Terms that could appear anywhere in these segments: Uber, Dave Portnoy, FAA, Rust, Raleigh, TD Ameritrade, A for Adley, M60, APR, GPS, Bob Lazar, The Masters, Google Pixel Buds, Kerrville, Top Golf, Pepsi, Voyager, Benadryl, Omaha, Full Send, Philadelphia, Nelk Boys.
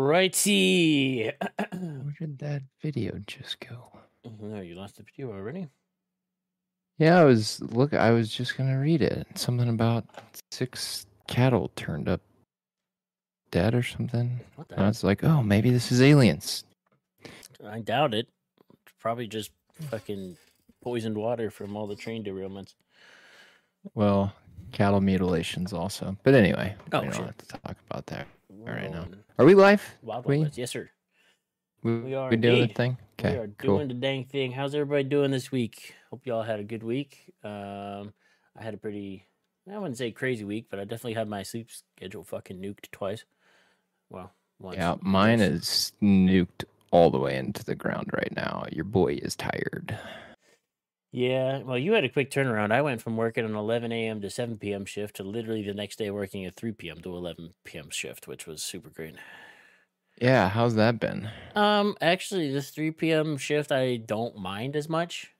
Righty. Where did that video just go? No, you lost the video already. Yeah, I was just gonna read it. Something about 6 cattle turned up dead or something. What the heck? I was like, oh, maybe this is aliens. I doubt it. It's probably just fucking poisoned water from all the train derailments. Well, cattle mutilations also. But anyway, oh, we don't have to talk about that. All right, now are we live? Yes, sir. We are. We doing the thing. Okay, we are doing the dang thing. How's everybody doing this week? Hope y'all had a good week. I had a pretty—I wouldn't say crazy week, but I definitely had my sleep schedule fucking nuked twice. Well, once. Yeah, mine is nuked all the way into the ground right now. Your boy is tired. Yeah, well, you had a quick turnaround. I went from working an 11 a.m. to 7 p.m. shift to literally the next day working a 3 p.m. to 11 p.m. shift, which was super great. Yeah, how's that been? Actually, this 3 p.m. shift I don't mind as much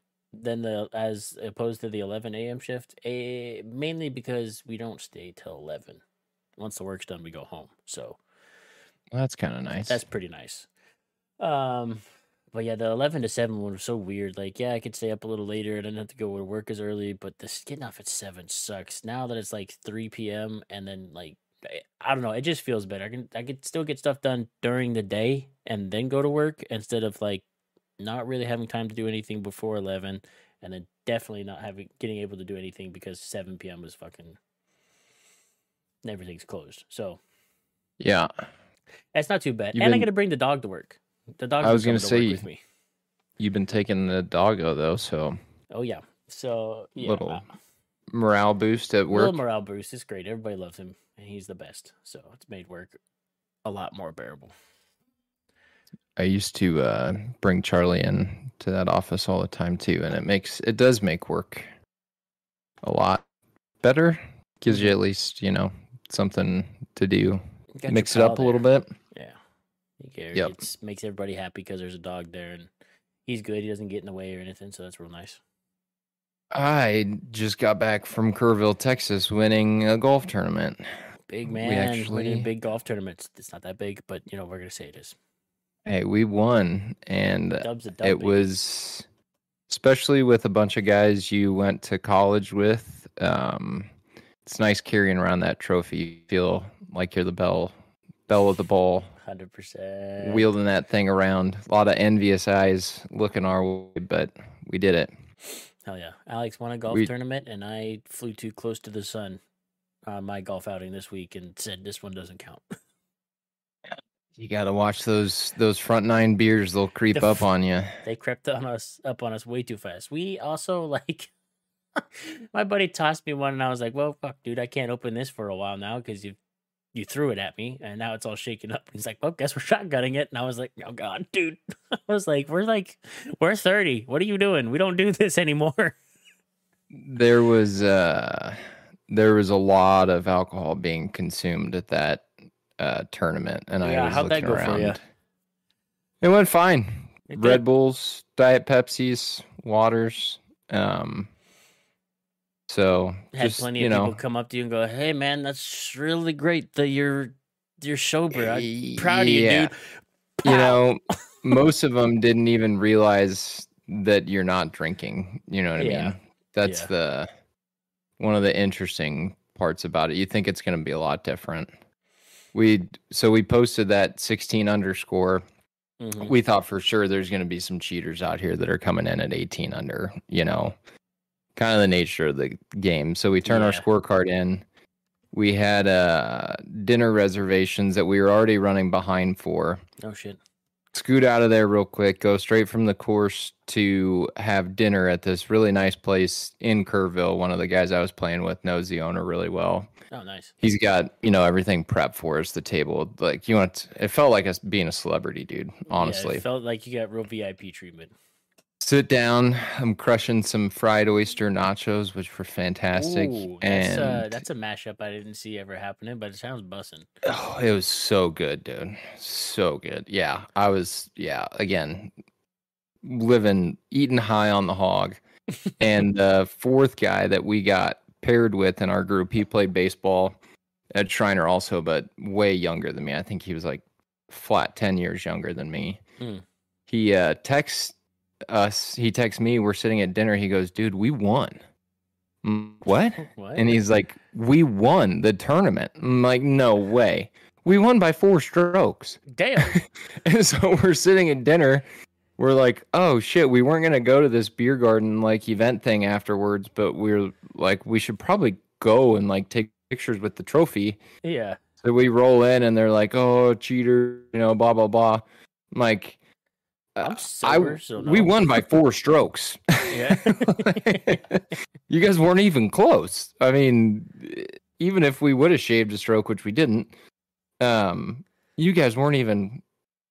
as opposed to the 11 a.m. shift, mainly because we don't stay till 11. Once the work's done, we go home. So well, that's kind of nice. That's pretty nice. But yeah, the 11 to 7 one was so weird. Like, yeah, I could stay up a little later and I didn't have to go to work as early, but this getting off at 7 sucks. Now that it's like 3 p.m. and then like, I don't know, it just feels better. I could still get stuff done during the day and then go to work instead of like not really having time to do anything before 11 and then definitely not getting able to do anything because 7 p.m. is fucking, everything's closed. So yeah, that's not too bad. And I got to bring the dog to work. The dog. I was going to say, with me. You've been taking the doggo though, so. Oh yeah, so yeah. Little morale boost at work. Little morale boost is great. Everybody loves him, and he's the best. So it's made work a lot more bearable. I used to bring Charlie in to that office all the time too, and it does make work a lot better. Gives you at least something to do. Mix it up a little bit. Yep. It makes everybody happy because there's a dog there, and he's good. He doesn't get in the way or anything, so that's real nice. I just got back from Kerrville, Texas, winning a golf tournament. Big man, winning a big golf tournament. It's not that big, but we're gonna say it is. Hey, we won, and it was especially with a bunch of guys you went to college with. It's nice carrying around that trophy. You feel like you're the bell of the ball. 100%. Wielding that thing around. A lot of envious eyes looking our way, but we did it. Hell yeah. Alex won a golf tournament, and I flew too close to the sun. my golf outing this week and said this one doesn't count. You got to watch those front nine beers. They'll creep up on you. They crept on us way too fast. We also like my buddy tossed me one and I was like, well, fuck, dude, I can't open this for a while now because you threw it at me and now it's all shaken up. He's like, well, guess we're shotgunning it. And I was like, oh, God, dude. I was like, we're 30. What are you doing? We don't do this anymore. There was a lot of alcohol being consumed at that tournament, and yeah, I was how'd looking that go around. For you? It went fine. It Red did. Bulls, Diet Pepsis, waters. So had just, plenty of people come up to you and go, "Hey, man, that's really great that you're sober. I'm proud of you, dude." Pow. Most of them didn't even realize that you're not drinking. You know what I mean? That's the one of the interesting parts about it. You think it's going to be a lot different. So we posted that 16 underscore. Mm-hmm. We thought for sure there's going to be some cheaters out here that are coming in at 18 under, kind of the nature of the game. So we turn our scorecard in. We had dinner reservations that we were already running behind for. Oh, shit. Scoot out of there real quick. Go straight from the course to have dinner at this really nice place in Kerrville. One of the guys I was playing with knows the owner really well. Oh, nice. He's got, everything prepped for us, the table. Like, it felt like us being a celebrity, dude, honestly. Yeah, it felt like you got real VIP treatment. Sit down. I'm crushing some fried oyster nachos, which were fantastic. Ooh, and that's a mashup I didn't see ever happening, but it sounds bussin'. Oh, it was so good, dude. So good. Yeah, I was. Yeah, again, eating high on the hog. And the fourth guy that we got paired with in our group, he played baseball at Schreiner also, but way younger than me. I think he was like flat 10 years younger than me. Mm. He texts us. He texts me. We're sitting at dinner. He goes, "Dude, we won." What? And he's like, "We won the tournament." I'm like, "No way. We won by 4 strokes." Damn. And so we're sitting at dinner. We're like, "Oh shit, we weren't gonna go to this beer garden event thing afterwards, but we're like, we should probably go and take pictures with the trophy." Yeah. So we roll in, and they're like, "Oh, cheater," blah blah blah. I'm like, I'm sober, we won by 4 strokes. Yeah. You guys weren't even close. I mean, even if we would have shaved a stroke, which we didn't, you guys weren't even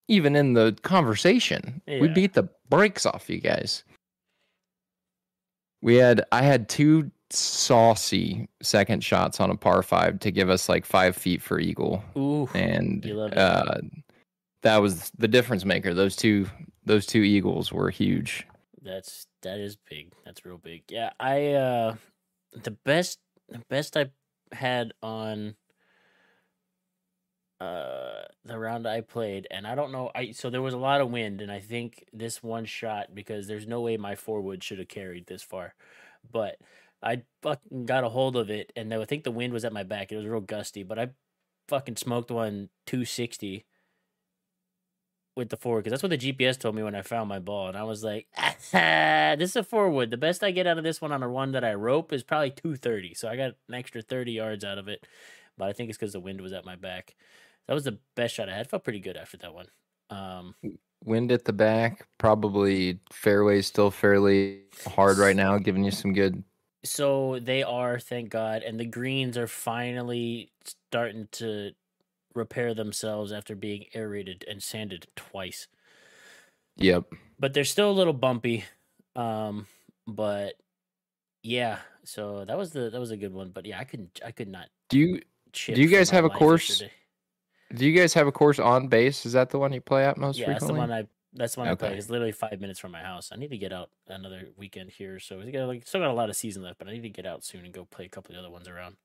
in the conversation. Yeah. We beat the brakes off you guys. I had 2 saucy second shots on a par 5 to give us 5 feet for eagle. Ooh, and you love it. That was the difference maker. Those two eagles were huge. That is big. That's real big. Yeah, I the best I had on the round I played, and I don't know. So there was a lot of wind, and I think this one shot, because there's no way my 4-wood should have carried this far, but I fucking got a hold of it, and I think the wind was at my back. It was real gusty, but I fucking smoked one 260. With the 4-wood, because that's what the GPS told me when I found my ball, and I was like, "This is a 4-wood." The best I get out of this one on a one that I rope is probably 230. So I got an extra 30 yards out of it, but I think it's because the wind was at my back. That was the best shot I had. Felt pretty good after that one. Wind at the back, probably fairways still fairly hard right now, giving you some good. So they are, thank God, and the greens are finally starting to repair themselves after being aerated and sanded twice. Yep. But they're still a little bumpy. But yeah, so that was a good one. But yeah, I could not. Do you guys have a course? Yesterday. Do you guys have a course on base? Is that the one you play at most frequently? That's the one okay. I play. It's literally 5 minutes from my house. I need to get out another weekend here. So we got still got a lot of season left, but I need to get out soon and go play a couple of the other ones around.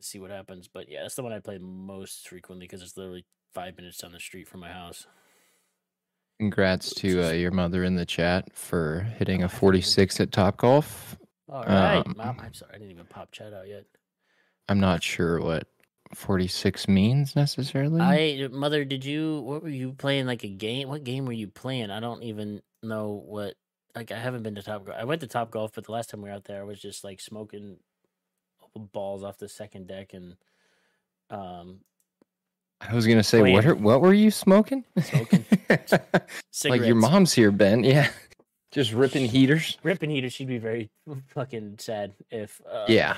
See what happens, but yeah, that's the one I play most frequently because it's literally 5 minutes down the street from my house. Congrats to your mother in the chat for hitting a 46 at Top Golf. All right, Mom. I'm sorry, I didn't even pop chat out yet. I'm not sure what 46 means necessarily. Mother, what were you playing? Like a game? What game were you playing? I don't even know what. I haven't been to Top Golf. I went to Top Golf, but the last time we were out there, I was just smoking couple balls off the second deck and I was gonna say, what were you smoking? Cigarettes. Like your mom's here, Ben. Yeah, just ripping heaters. Ripping heaters. She'd be very fucking sad if. Yeah,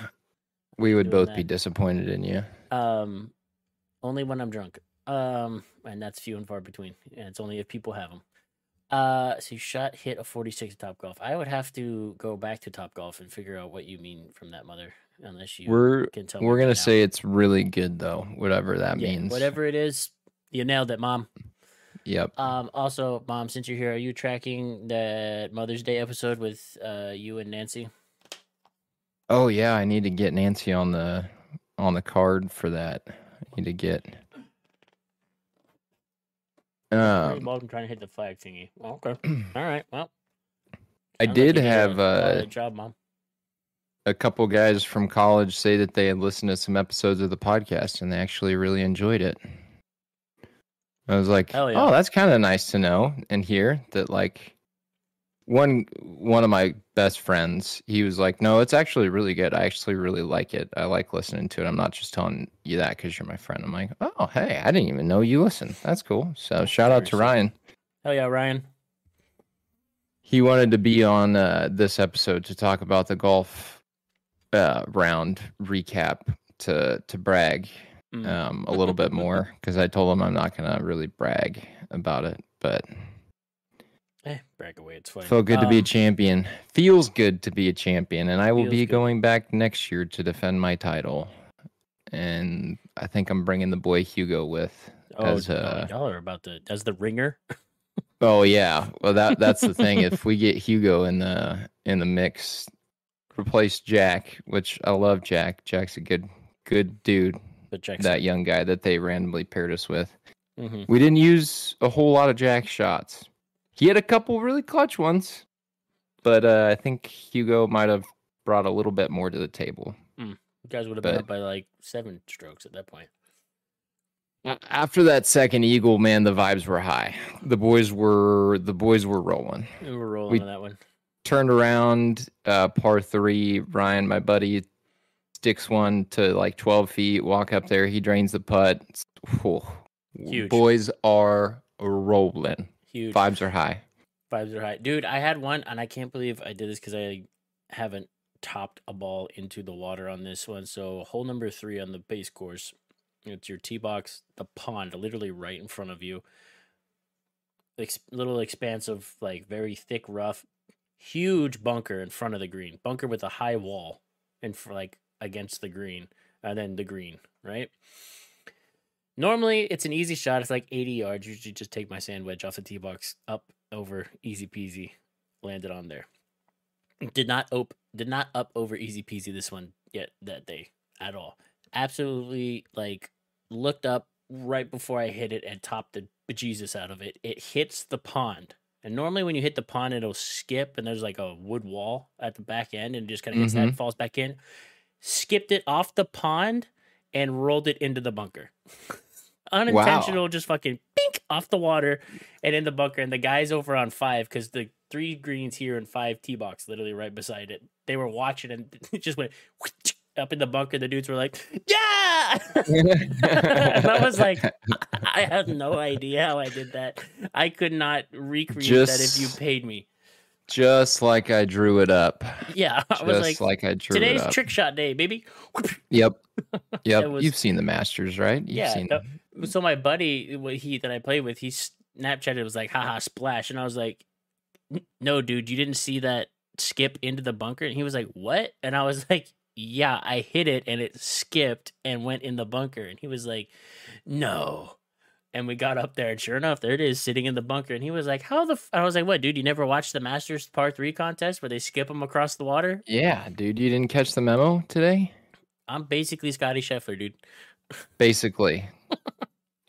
we would both be disappointed in you. Only when I'm drunk. And that's few and far between. And it's only if people have them. So you hit a 46 at Top Golf. I would have to go back to Top Golf and figure out what you mean from that mother. Unless you can tell me. We're gonna say it's really good though, whatever that means. Whatever it is, you nailed it, Mom. Yep. Also, Mom, since you're here, are you tracking that Mother's Day episode with you and Nancy? Oh yeah, I need to get Nancy on the card for that. I need to get I'm trying to hit the flag thingy. Okay. All right. Well, I did have good job, Mom. A couple guys from college say that they had listened to some episodes of the podcast and they actually really enjoyed it. I was like, yeah. Oh, that's kind of nice to know and hear that. Like one of my best friends, he was like, no, it's actually really good. I actually really like it. I like listening to it. I'm not just telling you that because you're my friend. I'm like, oh, hey, I didn't even know you listen. That's cool. So shout out to Ryan. Hell yeah, Ryan. He wanted to be on this episode to talk about the golf round recap to brag a little bit more because I told him I'm not gonna really brag about it, but brag away, it's fine. Felt good to be a champion. Feels good to be a champion, and I will be going back next year to defend my title. And I think I'm bringing the boy Hugo with as a dollar about the as the ringer. Oh yeah, well that's the thing. If we get Hugo in the mix. Replace Jack, which I love Jack. Jack's a good dude. That young guy that they randomly paired us with. Mm-hmm. We didn't use a whole lot of Jack shots. He had a couple really clutch ones, but I think Hugo might have brought a little bit more to the table. You guys would have been up by like 7 strokes at that point. After that second eagle, man, the vibes were high. The boys were rolling. We were rolling on that one. Turned around, par 3. Ryan, my buddy, sticks one to like 12 feet. Walk up there. He drains the putt. Huge. Boys are rolling. Huge. Vibes are high. Vibes are high. Dude, I had one, and I can't believe I did this because I haven't topped a ball into the water on this one. So hole number 3 on the base course. It's your tee box, the pond, literally right in front of you. Little expanse of like very thick, rough. Huge bunker in front of the green, bunker with a high wall and for like against the green, and then the green, right? Normally it's an easy shot. It's like 80 yards. Usually just take my sand wedge off the tee box, up over, easy peasy, landed on there. Did not up over easy peasy this one yet that day at all. Absolutely like looked up right before I hit it and topped the bejesus out of it. It hits the pond. And normally when you hit the pond, it'll skip, and there's like a wood wall at the back end, and it just kind of hits that and falls back in. Skipped it off the pond and rolled it into the bunker. Unintentional, wow. Just fucking pink off the water and in the bunker. And the guys over on 5, because the 3 greens here and 5 tee box literally right beside it, they were watching, and it just went up in the bunker. The dudes were like, yeah! And I was like, I have no idea how I did that. I could not recreate that if you paid me. Just like I drew it up. Yeah, I was like I drew it up. Today's trick shot day, baby. Yep. You've seen The Masters, right? So my buddy, that I played with, he Snapchatted, it was like, haha, splash. And I was like, no, dude, you didn't see that skip into the bunker? And he was like, what? And I was like, yeah, I hit it and it skipped and went in the bunker. And he was like, no. And we got up there, and sure enough, there it is sitting in the bunker. And he was like, how the f-? I was like, what, dude, you never watched the Masters Par 3 contest where they skip them across the water? Yeah, dude, you didn't catch the memo today? I'm basically Scotty Scheffler, dude. Basically.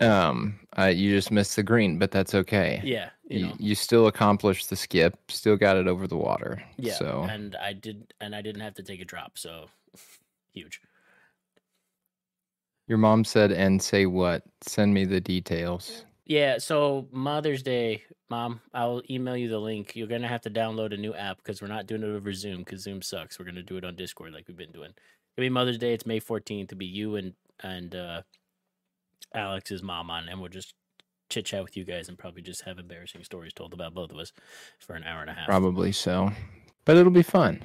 You just missed the green, but that's okay. Yeah. You still accomplished the skip, still got it over the water. Yeah. So. And I didn't have to take a drop. So huge. Your mom said, and say what? Send me the details. Yeah. So Mother's Day, Mom, I'll email you the link. You're going to have to download a new app because we're not doing it over Zoom because Zoom sucks. We're going to do it on Discord like we've been doing. It'll be Mother's Day. It's May 14th. It'll be you and Alex's mom on, and we'll just chit chat with you guys and probably just have embarrassing stories told about both of us for an hour and a half. Probably so, but it'll be fun.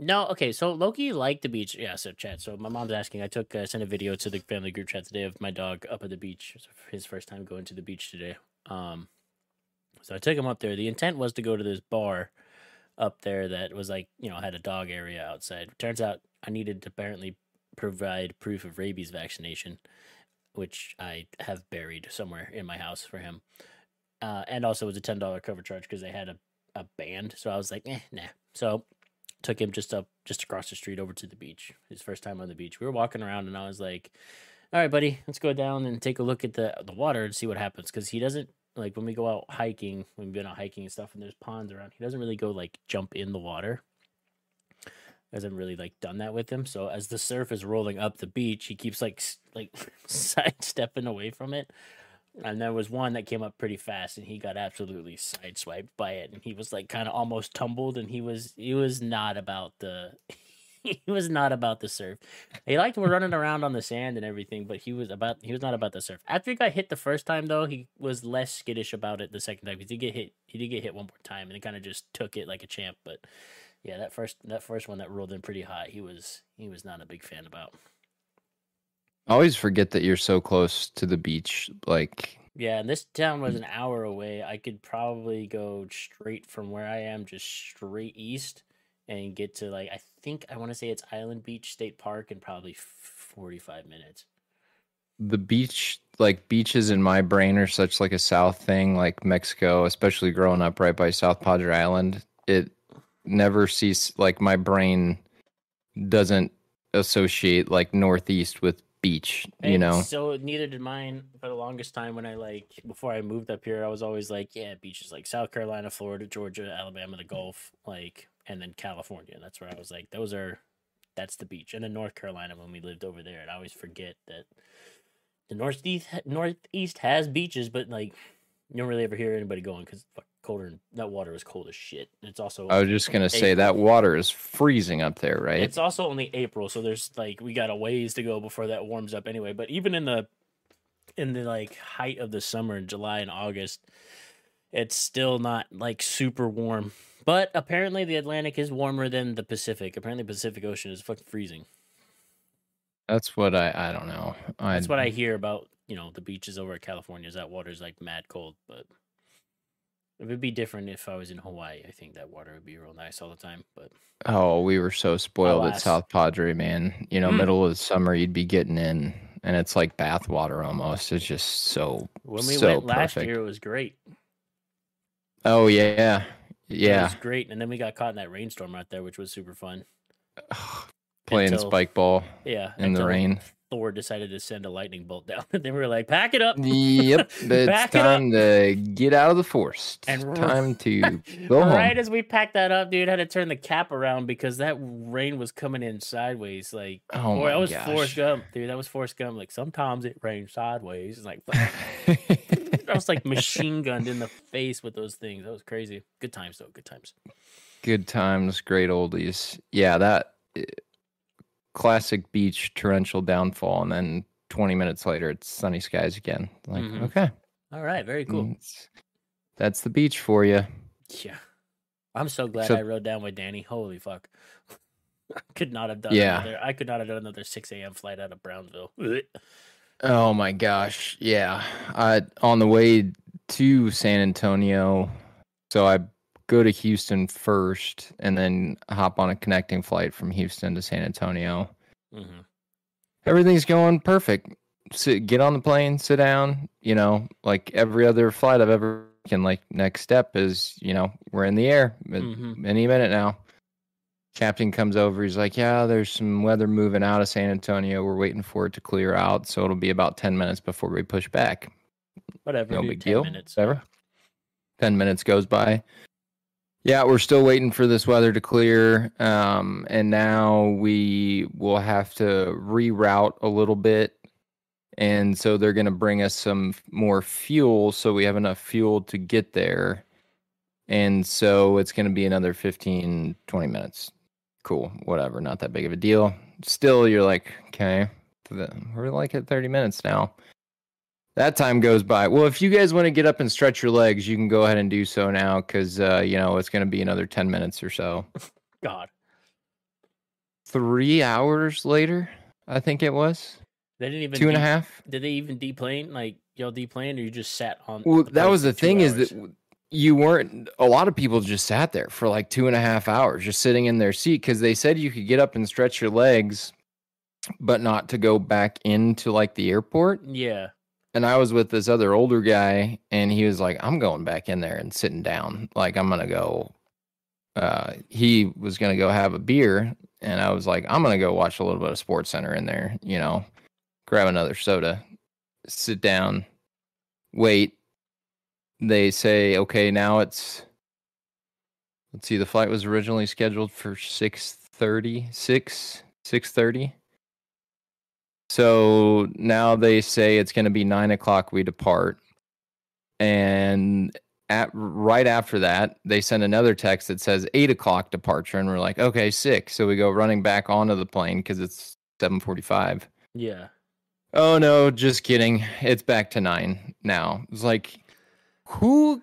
No, okay, so Loki liked the beach. Yeah, so chat. So my mom's asking. I took sent a video to the family group chat today of my dog up at the beach. It was his first time going to the beach today. So I took him up there. The intent was to go to this bar up there that was like, you know, had a dog area outside. Turns out I needed to apparently provide proof of rabies vaccination, which I have buried somewhere in my house for him. And also it was a $10 cover charge because they had a band. So I was like, eh, nah. So took him just across the street over to the beach. His first time on the beach. We were walking around and I was like, all right, buddy, let's go down and take a look at the water and see what happens. Because he doesn't, like, when we go out hiking, when we've been out hiking and stuff and there's ponds around, he doesn't really go, like, jump in the water. Hasn't really, like, done that with him. So as the surf is rolling up the beach, he keeps, like sidestepping away from it. And there was one that came up pretty fast, and he got absolutely sideswiped by it. And he was, like, kind of almost tumbled, and he was not about the... He was not about the surf. He liked running around on the sand and everything, but he was not about the surf. After he got hit the first time, though, he was less skittish about it the second time. He did get hit one more time, and he kind of just took it like a champ. But yeah, that first one that rolled in pretty hot, he was not a big fan about. I always forget that you're so close to the beach, like. Yeah, and this town was an hour away. I could probably go straight from where I am, just straight east, and get to, like, I think I want to say it's Island Beach State Park in probably 45 minutes. The beach, like, beaches in my brain are such, like, a South thing, like Mexico, especially growing up right by South Padre Island. It never ceases, like, my brain doesn't associate, like, Northeast with beach, and you know? So neither did mine for the longest time when I, like, before I moved up here, I was always like, yeah, beaches like South Carolina, Florida, Georgia, Alabama, the Gulf, like... And then California, that's where I was like, that's the beach. And then North Carolina, when we lived over there, and I always forget that the Northeast has beaches, but, like, you don't really ever hear anybody going because that water is cold as shit. It's also I was just gonna say that water is freezing up there, right? It's also only April, so there's, like, we got a ways to go before that warms up anyway. But even in the like height of the summer in July and August, it's still not, like, super warm. But apparently the Atlantic is warmer than the Pacific. Apparently the Pacific Ocean is fucking freezing. That's what I don't know. That's what I hear about, you know, the beaches over at California is that water's, like, mad cold. But it would be different if I was in Hawaii. I think that water would be real nice all the time. But oh, we were so spoiled at South Padre, man. You know, middle of the summer, you'd be getting in, and it's like bath water almost. It's just so, when we went last year, it was great. Oh, yeah. Yeah. It was great. And then we got caught in that rainstorm out there, which was super fun. Playing spike ball in the rain. Thor decided to send a lightning bolt down. And then we were like, pack it up. Yep. It's time to get out of the forest. And time to go home. Right as we packed that up, dude, I had to turn the cap around because that rain was coming in sideways. Like, oh, boy, that was Forrest Gump, dude. That was Forrest Gump. Like, sometimes it rains sideways. It's like, I was, like, machine gunned in the face with those things. That was crazy. Good times, though. Good times. Good times. Great oldies. Yeah, that classic beach torrential downfall, and then 20 minutes later, it's sunny skies again. Like, okay. All right. Very cool. That's the beach for you. Yeah. I'm so glad I rode down with Danny. Holy fuck. I could not have done another 6 a.m. flight out of Brownsville. Oh my gosh. Yeah. On the way to San Antonio, so I go to Houston first and then hop on a connecting flight from Houston to San Antonio. Mm-hmm. Everything's going perfect. Get on the plane, sit down, you know, like every other flight I've ever taken, like, next step is, you know, we're in the air any minute now. Captain comes over. He's like, yeah, there's some weather moving out of San Antonio. We're waiting for it to clear out. So it'll be about 10 minutes before we push back. Whatever. No big deal. Whatever. 10 minutes goes by. Yeah, we're still waiting for this weather to clear. And now we will have to reroute a little bit. And so they're going to bring us some more fuel. So we have enough fuel to get there. And so it's going to be another 15, 20 minutes. cool, whatever, not that big of a deal. Still, you're like, okay, we're like at 30 minutes now. That time goes by. Well, if you guys want to get up and stretch your legs, you can go ahead and do so now because, you know, it's going to be another 10 minutes or so. God. 3 hours later, I think it was. They didn't even 2.5. Did they even deplane? Like, y'all deplane, or you just sat on? Well, that was the thing is that you weren't. A lot of people just sat there for like 2.5 hours, just sitting in their seat because they said you could get up and stretch your legs, but not to go back into like the airport. Yeah. And I was with this other older guy, and he was like, "I'm going back in there and sitting down. Like, I'm gonna go." He was gonna go have a beer, and I was like, "I'm gonna go watch a little bit of Sports Center in there, you know." Grab another soda, sit down, wait. They say, okay, now it's, let's see, the flight was originally scheduled for 6:30. So now they say it's going to be 9 o'clock we depart. And right after that, they send another text that says 8 o'clock departure. And we're like, okay, 6. So we go running back onto the plane because it's 7:45. Yeah. Oh no, just kidding. It's back to 9 now. It's like, who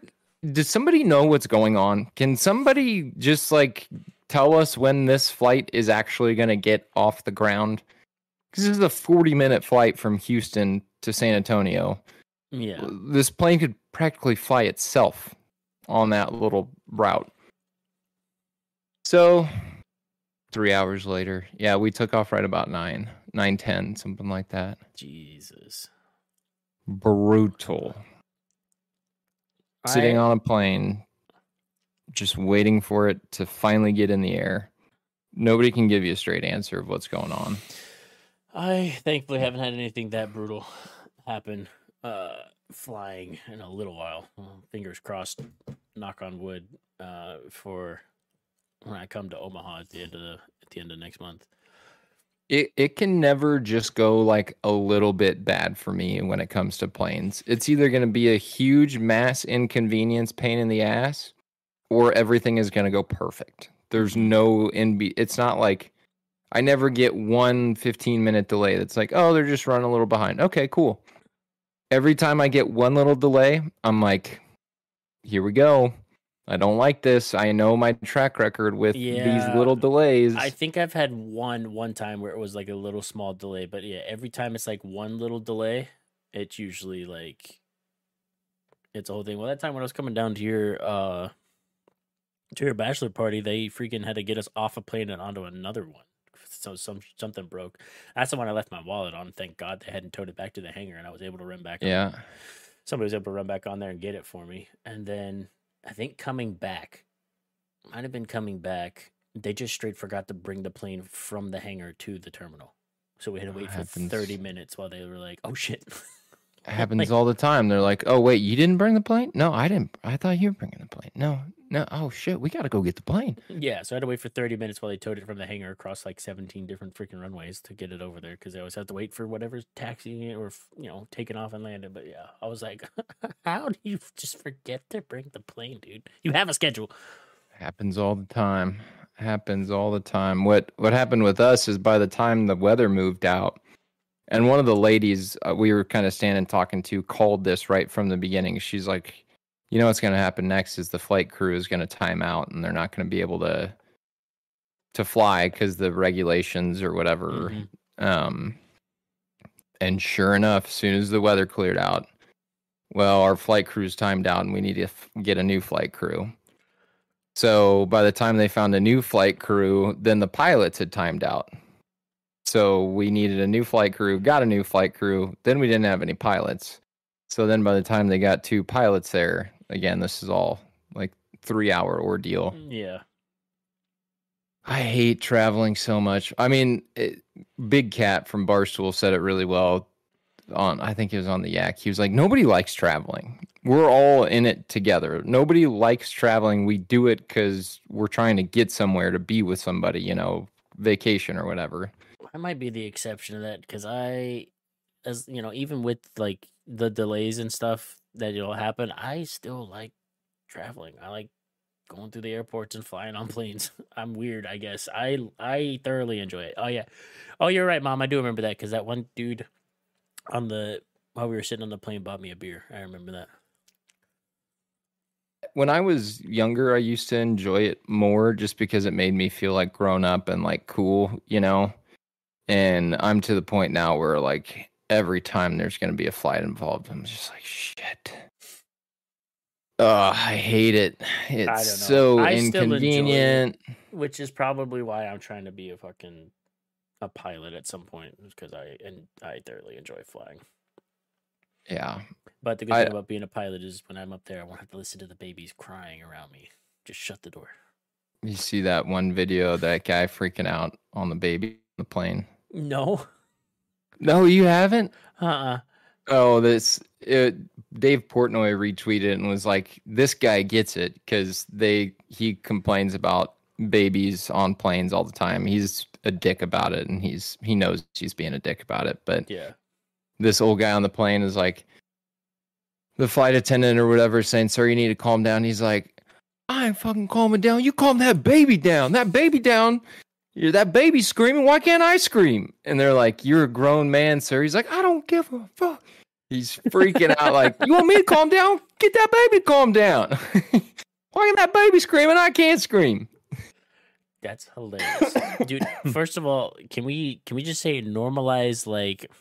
does somebody know what's going on? Can somebody just like tell us when this flight is actually going to get off the ground? Because this is a 40-minute flight from Houston to San Antonio. Yeah. This plane could practically fly itself on that little route. So 3 hours later, yeah, we took off right about 9:10, something like that. Jesus. Brutal. Sitting on a plane, just waiting for it to finally get in the air. Nobody can give you a straight answer of what's going on. I thankfully haven't had anything that brutal happen flying in a little while. Fingers crossed, knock on wood, for when I come to Omaha at the end of next month. It can never just go like a little bit bad for me when it comes to planes. It's either going to be a huge mass inconvenience, pain in the ass, or everything is going to go perfect. There's no it's not like I never get one 15-minute delay that's like, oh, they're just running a little behind. Okay, cool. Every time I get one little delay, I'm like, here we go. I don't like this. I know my track record with these little delays. I think I've had one time where it was like a little small delay, but yeah, every time it's like one little delay, it's usually like it's a whole thing. Well, that time when I was coming down to your bachelor party, they freaking had to get us off a plane and onto another one. So something broke. That's the one I left my wallet on. Thank God they hadn't towed it back to the hangar, and I was able to run back. Yeah, somebody was able to run back on there and get it for me, and then. I think coming back, they just straight forgot to bring the plane from the hangar to the terminal. So we had to wait for 30 minutes while they were like, oh, shit. It happens like, all the time. They're like, oh, wait, you didn't bring the plane? No, I didn't. I thought you were bringing the plane. No. Oh, shit. We got to go get the plane. Yeah. So I had to wait for 30 minutes while they towed it from the hangar across like 17 different freaking runways to get it over there. Because they always have to wait for whatever's taxiing it or, you know, taking off and landing. But yeah, I was like, how do you just forget to bring the plane, dude? You have a schedule. Happens all the time. What happened with us is by the time the weather moved out, and one of the ladies we were kind of standing talking to called this right from the beginning. She's like, you know what's going to happen next is the flight crew is going to time out and they're not going to be able to fly because the regulations or whatever. Mm-hmm. And sure enough, as soon as the weather cleared out, well, our flight crew's timed out and we need to get a new flight crew. So by the time they found a new flight crew, then the pilots had timed out. So we needed a new flight crew, got a new flight crew. Then we didn't have any pilots. So then by the time they got two pilots there, again, this is all like 3 hour ordeal. Yeah. I hate traveling so much. I mean, Big Cat from Barstool said it really well on, I think it was on the Yak. He was like, nobody likes traveling. We're all in it together. Nobody likes traveling. We do it because we're trying to get somewhere to be with somebody, you know, vacation or whatever. I might be the exception to that because as you know, even with like the delays and stuff that it'll happen, I still like traveling. I like going through the airports and flying on planes. I'm weird, I guess. I thoroughly enjoy it. Oh, yeah. Oh, you're right, Mom. I do remember that because that one dude on the while we were sitting on the plane bought me a beer. I remember that. When I was younger, I used to enjoy it more just because it made me feel like grown up and like cool, you know? And I'm to the point now where like every time there's going to be a flight involved, I'm just like, shit. I hate it. It's so inconvenient. Still enjoy it, which is probably why I'm trying to be a fucking a pilot at some point because I thoroughly enjoy flying. Yeah. But the good thing about being a pilot is when I'm up there, I won't have to listen to the babies crying around me. Just shut the door. You see that one video of that guy freaking out on the baby on the plane? No. No, you haven't? Uh-uh. Oh, Dave Portnoy retweeted and was like, this guy gets it because he complains about babies on planes all the time. He's a dick about it, and he knows he's being a dick about it. But yeah. This old guy on the plane is like, the flight attendant or whatever is saying, sir, you need to calm down. He's like, I ain't fucking calming down. You calm that baby down. That baby down. That baby's screaming. Why can't I scream? And they're like, you're a grown man, sir. He's like, I don't give a fuck. He's freaking out like, you want me to calm down? Get that baby to calm down. Why can that baby scream and I can't scream? That's hilarious. Dude, first of all, can we just say normalize, like,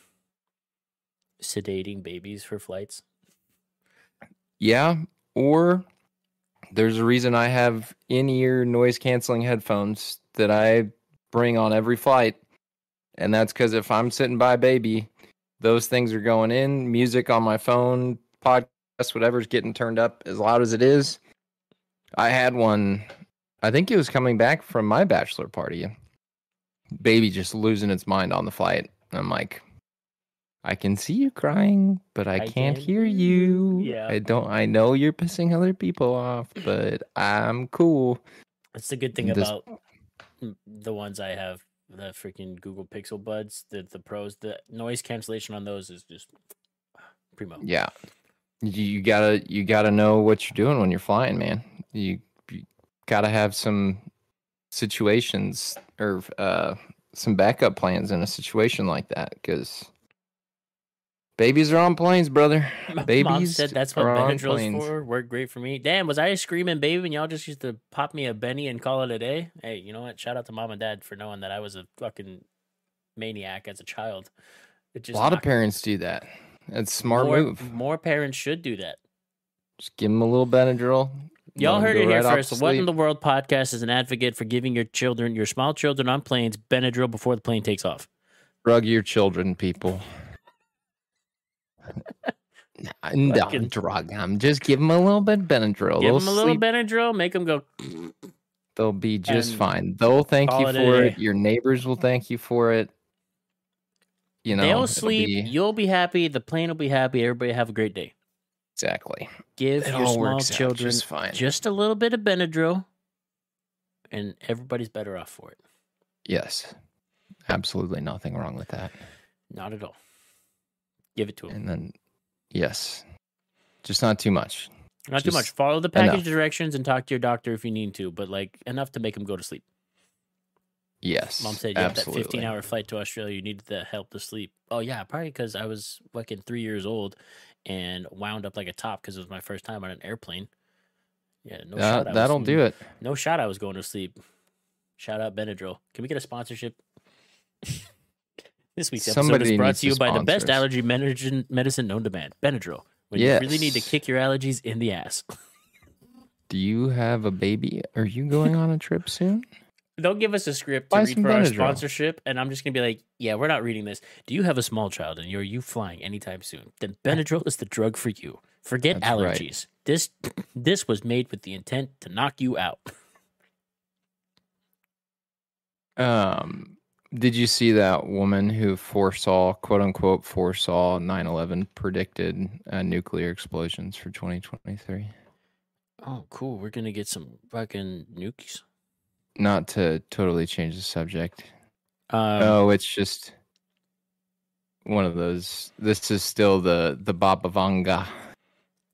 sedating babies for flights? Yeah, or there's a reason I have in-ear noise canceling headphones that I bring on every flight, and that's because if I'm sitting by a baby, those things are going in, music on my phone, podcast, whatever's getting turned up as loud as it is. I had one, I think it was coming back from my bachelor party, baby just losing its mind on the flight. I'm like, I can see you crying, but I can't hear you. Yeah. I know you're pissing other people off, but I'm cool. That's the good thing about the ones I have, the freaking Google Pixel Buds, the pros, the noise cancellation on those is just primo. Yeah. You gotta know what you're doing when you're flying, man. You gotta have some situations or some backup plans in a situation like that, because babies are on planes, brother. Babies. Mom said that's what Benadryl's for. Worked great for me. Damn, was I a screaming baby when y'all just used to pop me a Benny and call it a day? Hey, you know what? Shout out to Mom and Dad for knowing that I was a fucking maniac as a child. A lot of parents do that. That's a smart move. More parents should do that. Just give them a little Benadryl. Y'all heard it here first. The What in the World podcast is an advocate for giving your small children on planes, Benadryl before the plane takes off. Drug your children, people. Don't drug them. Just give them a little bit of Benadryl. Give them a little Benadryl. Make them go. They'll be just fine. They'll thank you for it. Your neighbors will thank you for it. You know, they'll sleep. You'll be happy. The plane will be happy. Everybody have a great day. Exactly. Give your small children just a little bit of Benadryl, and everybody's better off for it. Yes, absolutely nothing wrong with that. Not at all. Give it to him. And then, yes. Just not too much. Not just too much. Follow the package directions and talk to your doctor if you need to, but like enough to make him go to sleep. Yes. Mom said you have that 15-hour flight to Australia. You needed the help to sleep. Oh, yeah. Probably because I was fucking 3 years old and wound up like a top because it was my first time on an airplane. Yeah. No shot. That'll do it. No shot. I was going to sleep. Shout out Benadryl. Can we get a sponsorship? This week's episode is brought to you by the best allergy medicine known to man, Benadryl. When you really need to kick your allergies in the ass. Do you have a baby? Are you going on a trip soon? They'll give us a script to read for our sponsorship, and I'm just going to be like, yeah, we're not reading this. Do you have a small child, and are you flying anytime soon? Then Benadryl is the drug for you. Forget allergies. Right. This was made with the intent to knock you out. Did you see that woman who quote unquote foresaw 9/11 predicted nuclear explosions for 2023? Oh, cool. We're going to get some fucking nukes. Not to totally change the subject. It's just one of those. This is still the Baba Vanga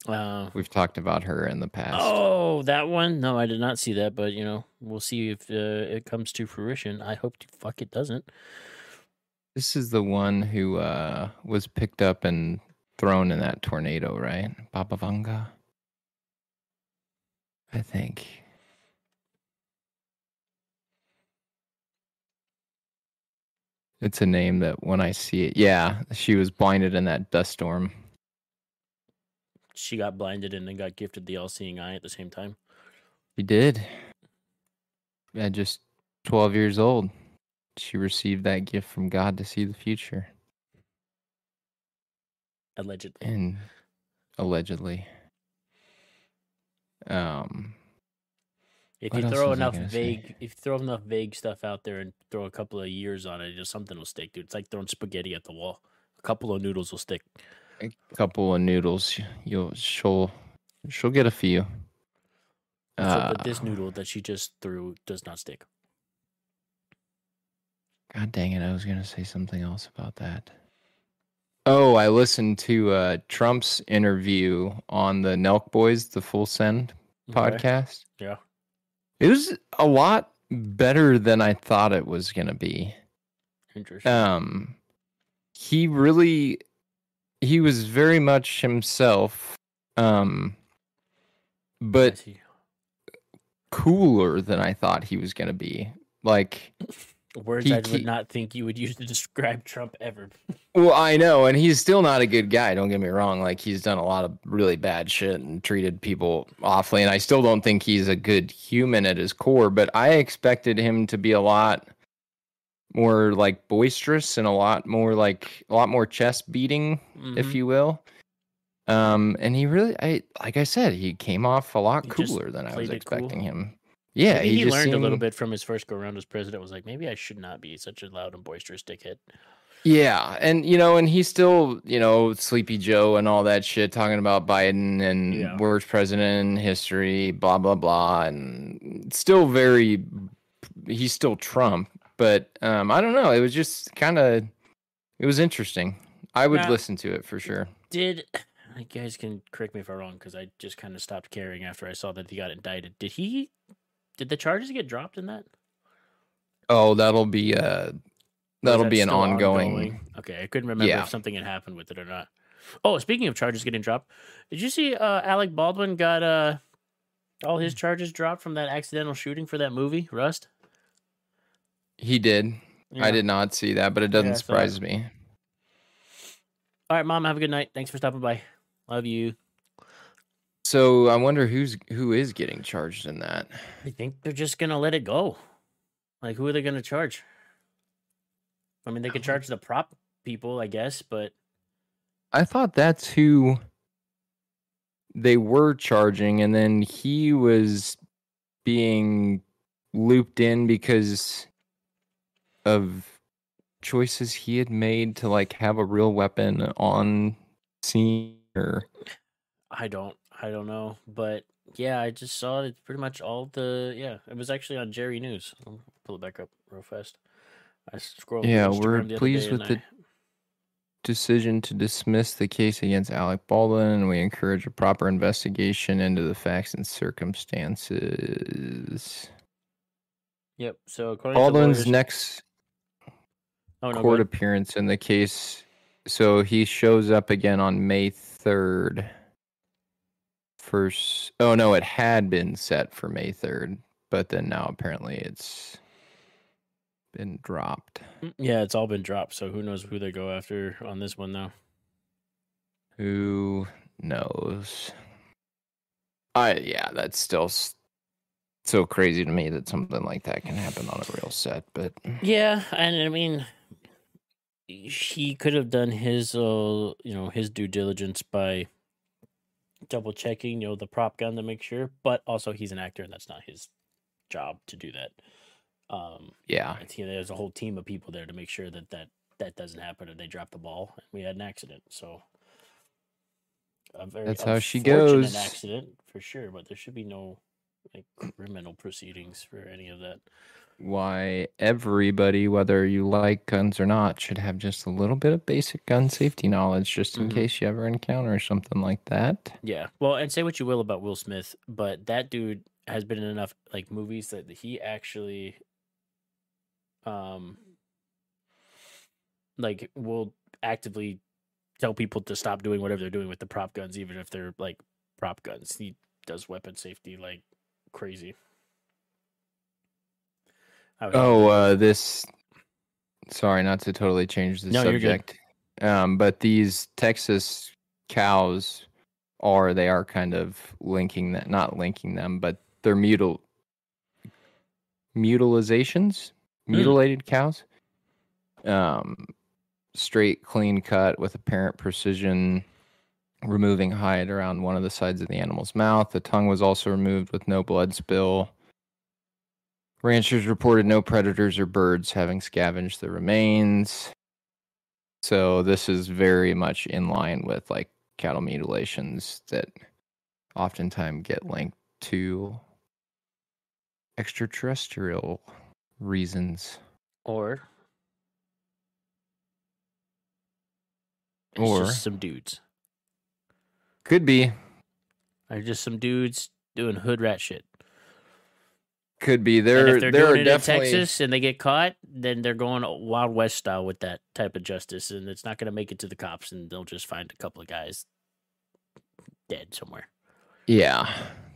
We've talked about her in the past. Oh, that one? No, I did not see that, but, you know, we'll see if it comes to fruition. I hope to fuck it doesn't. This is the one who was picked up and thrown in that tornado, right? Baba Vanga, I think. It's a name that when I see it, yeah, she was blinded in that dust storm. She got blinded and then got gifted the all-seeing eye at the same time. She did. At just 12 years old, she received that gift from God to see the future. Allegedly. And allegedly. If you throw enough vague, stuff out there and throw a couple of years on it, just something will stick, dude. It's like throwing spaghetti at the wall. A couple of noodles will stick. A couple of noodles, she'll get a few. But this noodle that she just threw does not stick. God dang it! I was gonna say something else about that. Oh, I listened to Trump's interview on the Nelk Boys, the Full Send podcast. Yeah. It was a lot better than I thought it was going to be. Interesting. He was very much himself, but cooler than I thought he was going to be. Like words I would not think you would use to describe Trump ever. Well, I know, and he's still not a good guy, don't get me wrong. Like, he's done a lot of really bad shit and treated people awfully, and I still don't think he's a good human at his core, but I expected him to be a lot more, like, boisterous and a lot more chest beating, if you will. And he really, like I said, he came off a lot cooler than I was expecting him. Yeah, maybe he learned a little bit from his first go around as president. Was like, maybe I should not be such a loud and boisterous dickhead. Yeah, and you know, and he's still, you know, Sleepy Joe and all that shit, talking about Biden and worst president in history, blah blah blah, and still he's still Trump. But I don't know. It was just kind of, it was interesting. I would listen to it for sure. You guys can correct me if I'm wrong, because I just kind of stopped caring after I saw that he got indicted. Did the charges get dropped in that? Oh, that'll be an ongoing. Okay, I couldn't remember if something had happened with it or not. Oh, speaking of charges getting dropped, did you see Alec Baldwin got all his charges dropped from that accidental shooting for that movie, Rust? He did. Yeah. I did not see that, but it doesn't surprise me. All right, Mom, have a good night. Thanks for stopping by. Love you. So I wonder who is getting charged in that. I think they're just going to let it go. Like, who are they going to charge? I mean, they could charge the prop people, I guess, but... I thought that's who they were charging, and then he was being looped in because of choices he had made to, like, have a real weapon on scene, or... I don't know, but yeah, I just saw it pretty much all the, it was actually on Jerry News. I'll pull it back up real fast. I scrolled. Yeah, we're pleased with the decision to dismiss the case against Alec Baldwin, and we encourage a proper investigation into the facts and circumstances. Yep. So according Baldwin's to lawyers, next court appearance in the case, so he shows up again on May 3rd. It had been set for May 3rd, but then now apparently it's been dropped. Yeah, it's all been dropped, so who knows who they go after on this one, though. Who knows? That's still so crazy to me that something like that can happen on a real set, but... Yeah, and I mean... He could have done his, his due diligence by... double checking, the prop gun to make sure, but also he's an actor and that's not his job to do that. There's a whole team of people there to make sure that doesn't happen, or they drop the ball. We had an accident, so that's how she goes. An accident for sure, but there should be no criminal proceedings for any of that. why everybody, whether you like guns or not, should have just a little bit of basic gun safety knowledge, just in case you ever encounter something like that. Yeah. Well, and say what you will about Will Smith, but that dude has been in enough like movies that he actually like will actively tell people to stop doing whatever they're doing with the prop guns, even if they're like prop guns. He does weapon safety like crazy. Oh, this, sorry, not to totally change the subject, but these Texas cows are, they are kind of linking that, not linking them, but they're mutilated cows, straight, clean cut with apparent precision, removing hide around one of the sides of the animal's mouth. The tongue was also removed with no blood spill. Ranchers reported no predators or birds having scavenged the remains. So this is very much in line with like cattle mutilations that oftentimes get linked to extraterrestrial reasons. Or just some dudes. Could be. Or just some dudes doing hood rat shit. Could be. If they're doing it definitely in Texas and they get caught, then they're going Wild West style with that type of justice, and it's not going to make it to the cops, and they'll just find a couple of guys dead somewhere. Yeah.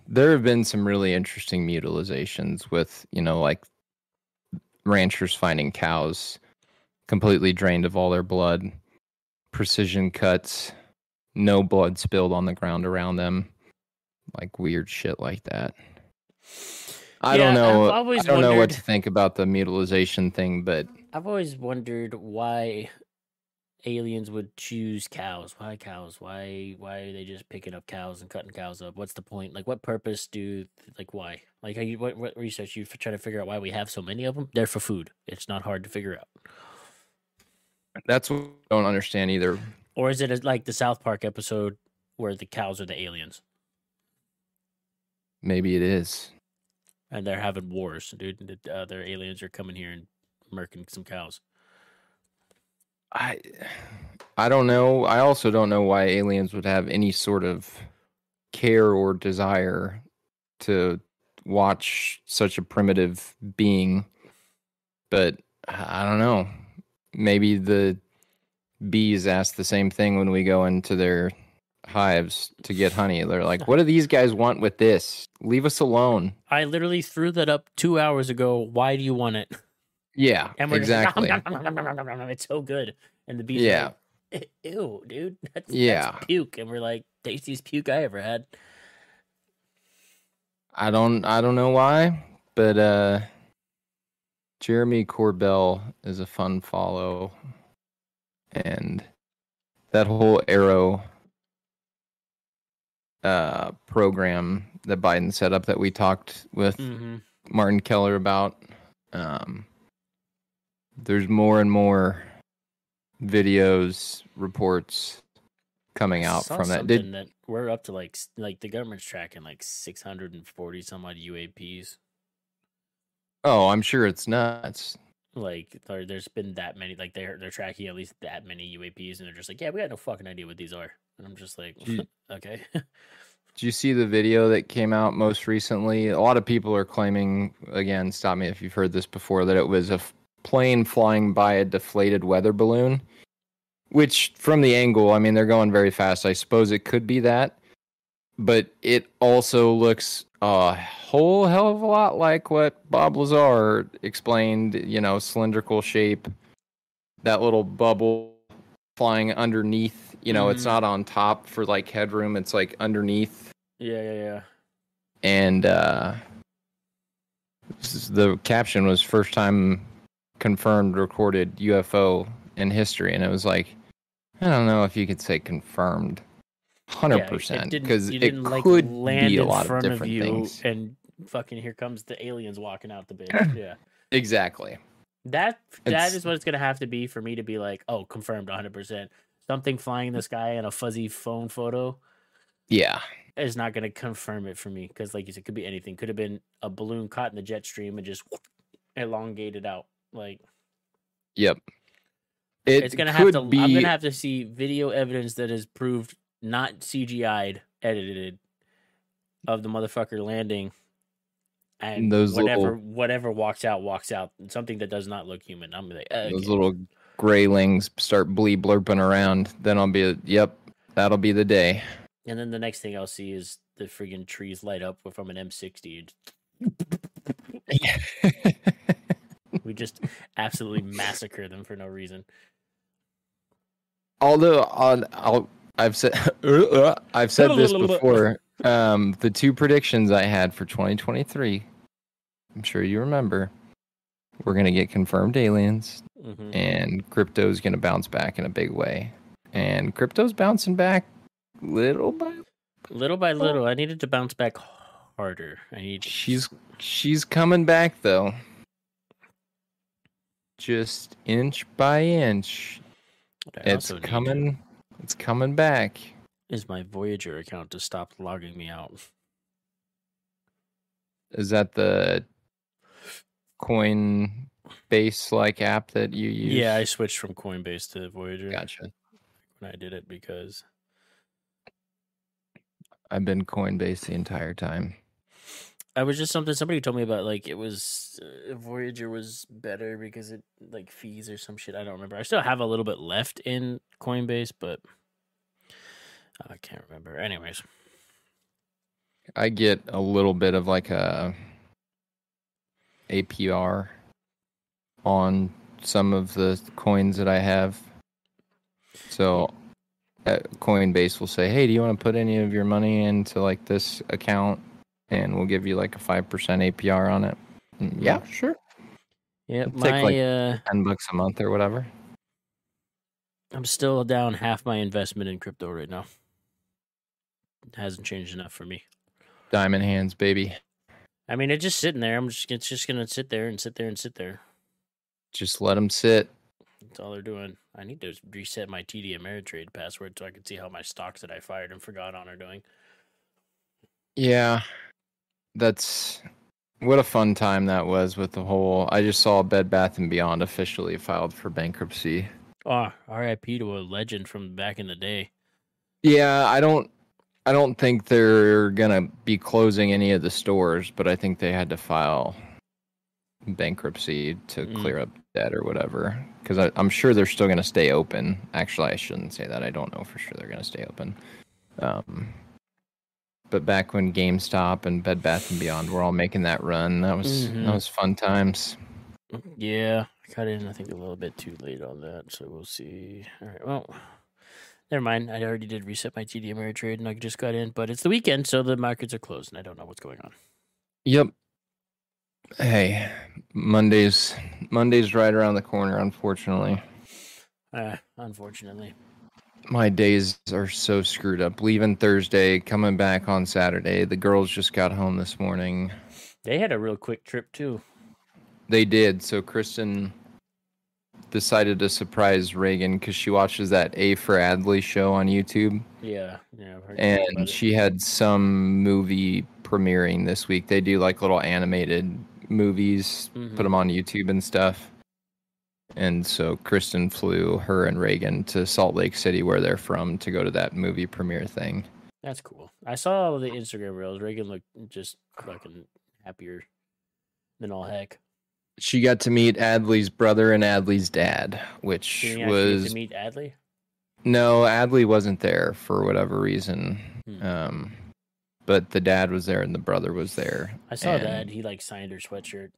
There have been some really interesting mutilizations with, you know, like ranchers finding cows completely drained of all their blood, precision cuts, no blood spilled on the ground around them, like weird shit like that. I don't know what to think about the mutilation thing, but I've always wondered why aliens would choose cows. Why cows? Why are they just picking up cows and cutting cows up? What's the point? Like, what purpose do, like, why? Like, what research you try to figure out why we have so many of them? They're for food. It's not hard to figure out. That's what I don't understand either. Or is it like the South Park episode where the cows are the aliens? Maybe it is. And they're having wars, dude. Their aliens are coming here and murking some cows. I don't know. I also don't know why aliens would have any sort of care or desire to watch such a primitive being. But I don't know. Maybe the bees ask the same thing when we go into their hives to get honey. They're like, what do these guys want with this? Leave us alone. I literally threw that up 2 hours ago. Why do you want it? Yeah, and we're exactly just, nom, nom, nom, nom, nom, nom, nom. It's so good. And the bees are like, ew, dude, that's puke. And we're like, tastiest puke I ever had. I don't know why, but Jeremy Corbell is a fun follow, and that whole Arrow program that Biden set up that we talked with Martin Keller about. There's more and more videos, reports coming out from that. That we're up to like the government's tracking like 640 some odd UAPs. Oh, I'm sure it's nuts. Like there's been that many. Like they're tracking at least that many UAPs, and they're just like, yeah, we got no fucking idea what these are. And I'm just like, okay. Do you see the video that came out most recently? A lot of people are claiming, again, stop me if you've heard this before, that it was a plane flying by a deflated weather balloon, which from the angle, I mean, they're going very fast. I suppose it could be that, but it also looks a whole hell of a lot like what Bob Lazar explained, you know, cylindrical shape, that little bubble flying underneath, you know, it's not on top for like headroom, it's like underneath. Yeah. And the caption was first time confirmed recorded UFO in history, and it was like, I don't know if you could say confirmed 100% because it could land be a lot of different things. And fucking here comes the aliens walking out the bit. Yeah, exactly. That is what it's going to have to be for me to be like, oh, confirmed 100%. Something flying in the sky in a fuzzy phone photo is not going to confirm it for me. Because like you said, it could be anything. Could have been a balloon caught in the jet stream and just elongated out. Like, yep. It's gonna have to. I'm gonna have to see video evidence that is proved not CGI'd, edited, of the motherfucker landing, and those whatever walks out. Something that does not look human. I'm like, okay. Those little graylings start blurping around. Then I'll be, yep, that'll be the day. And then the next thing I'll see is the friggin' trees light up from an M60. We just absolutely massacre them for no reason. Although I've said this before. The two predictions I had for 2023, I'm sure you remember, we're gonna get confirmed aliens, mm-hmm. and crypto's gonna bounce back in a big way. And crypto's bouncing back little by little. I needed to bounce back harder. She's coming back though. Just inch by inch. It's coming back. Is my Voyager account to stop logging me out? Is that the Coinbase like app that you use? Yeah, I switched from Coinbase to Voyager. Gotcha. When I did it, because I've been Coinbase the entire time. I was just something somebody told me about, like, it was Voyager was better because it, like, fees or some shit. I don't remember. I still have a little bit left in Coinbase, but I can't remember. Anyways, I get a little bit of like a APR on some of the coins that I have. So Coinbase will say, "Hey, do you want to put any of your money into like this account, and we'll give you like a 5% APR on it?" And yeah, sure. Yeah, it'll take like $10 a month or whatever. I'm still down half my investment in crypto right now. It hasn't changed enough for me. Diamond hands, baby. I mean, it's just sitting there. It's just gonna sit there and sit there and sit there. Just let them sit. That's all they're doing. I need to reset my TD Ameritrade password so I can see how my stocks that I fired and forgot on are doing. Yeah, that's what a fun time that was with the whole. I just saw Bed Bath & Beyond officially filed for bankruptcy. Oh, R.I.P. to a legend from back in the day. Yeah, I don't think they're gonna be closing any of the stores, but I think they had to file bankruptcy to clear up debt or whatever. Because I'm sure they're still gonna stay open. Actually, I shouldn't say that. I don't know for sure they're gonna stay open. But back when GameStop and Bed Bath & Beyond were all making that run, that was fun times. Yeah. Cut in, I think, a little bit too late on that, so we'll see. All right, well, never mind. I already did reset my TD Ameritrade, and I just got in, but it's the weekend, so the markets are closed, and I don't know what's going on. Yep. Hey, Monday's right around the corner, unfortunately. Unfortunately. My days are so screwed up. Leaving Thursday, coming back on Saturday. The girls just got home this morning. They had a real quick trip, too. They did. So Kristen decided to surprise Reagan because she watches that A for Adley show on YouTube. Yeah. I've heard and she had some movie premiering this week. They do like little animated movies, put them on YouTube and stuff. And so Kristen flew her and Reagan to Salt Lake City, where they're from, to go to that movie premiere thing. That's cool. I saw all the Instagram reels. Reagan looked just fucking happier than all heck. She got to meet Adley's brother and Adley's dad, which was... meet Adley? No, Adley wasn't there for whatever reason. But the dad was there and the brother was there. I saw that. He, like, signed her sweatshirt.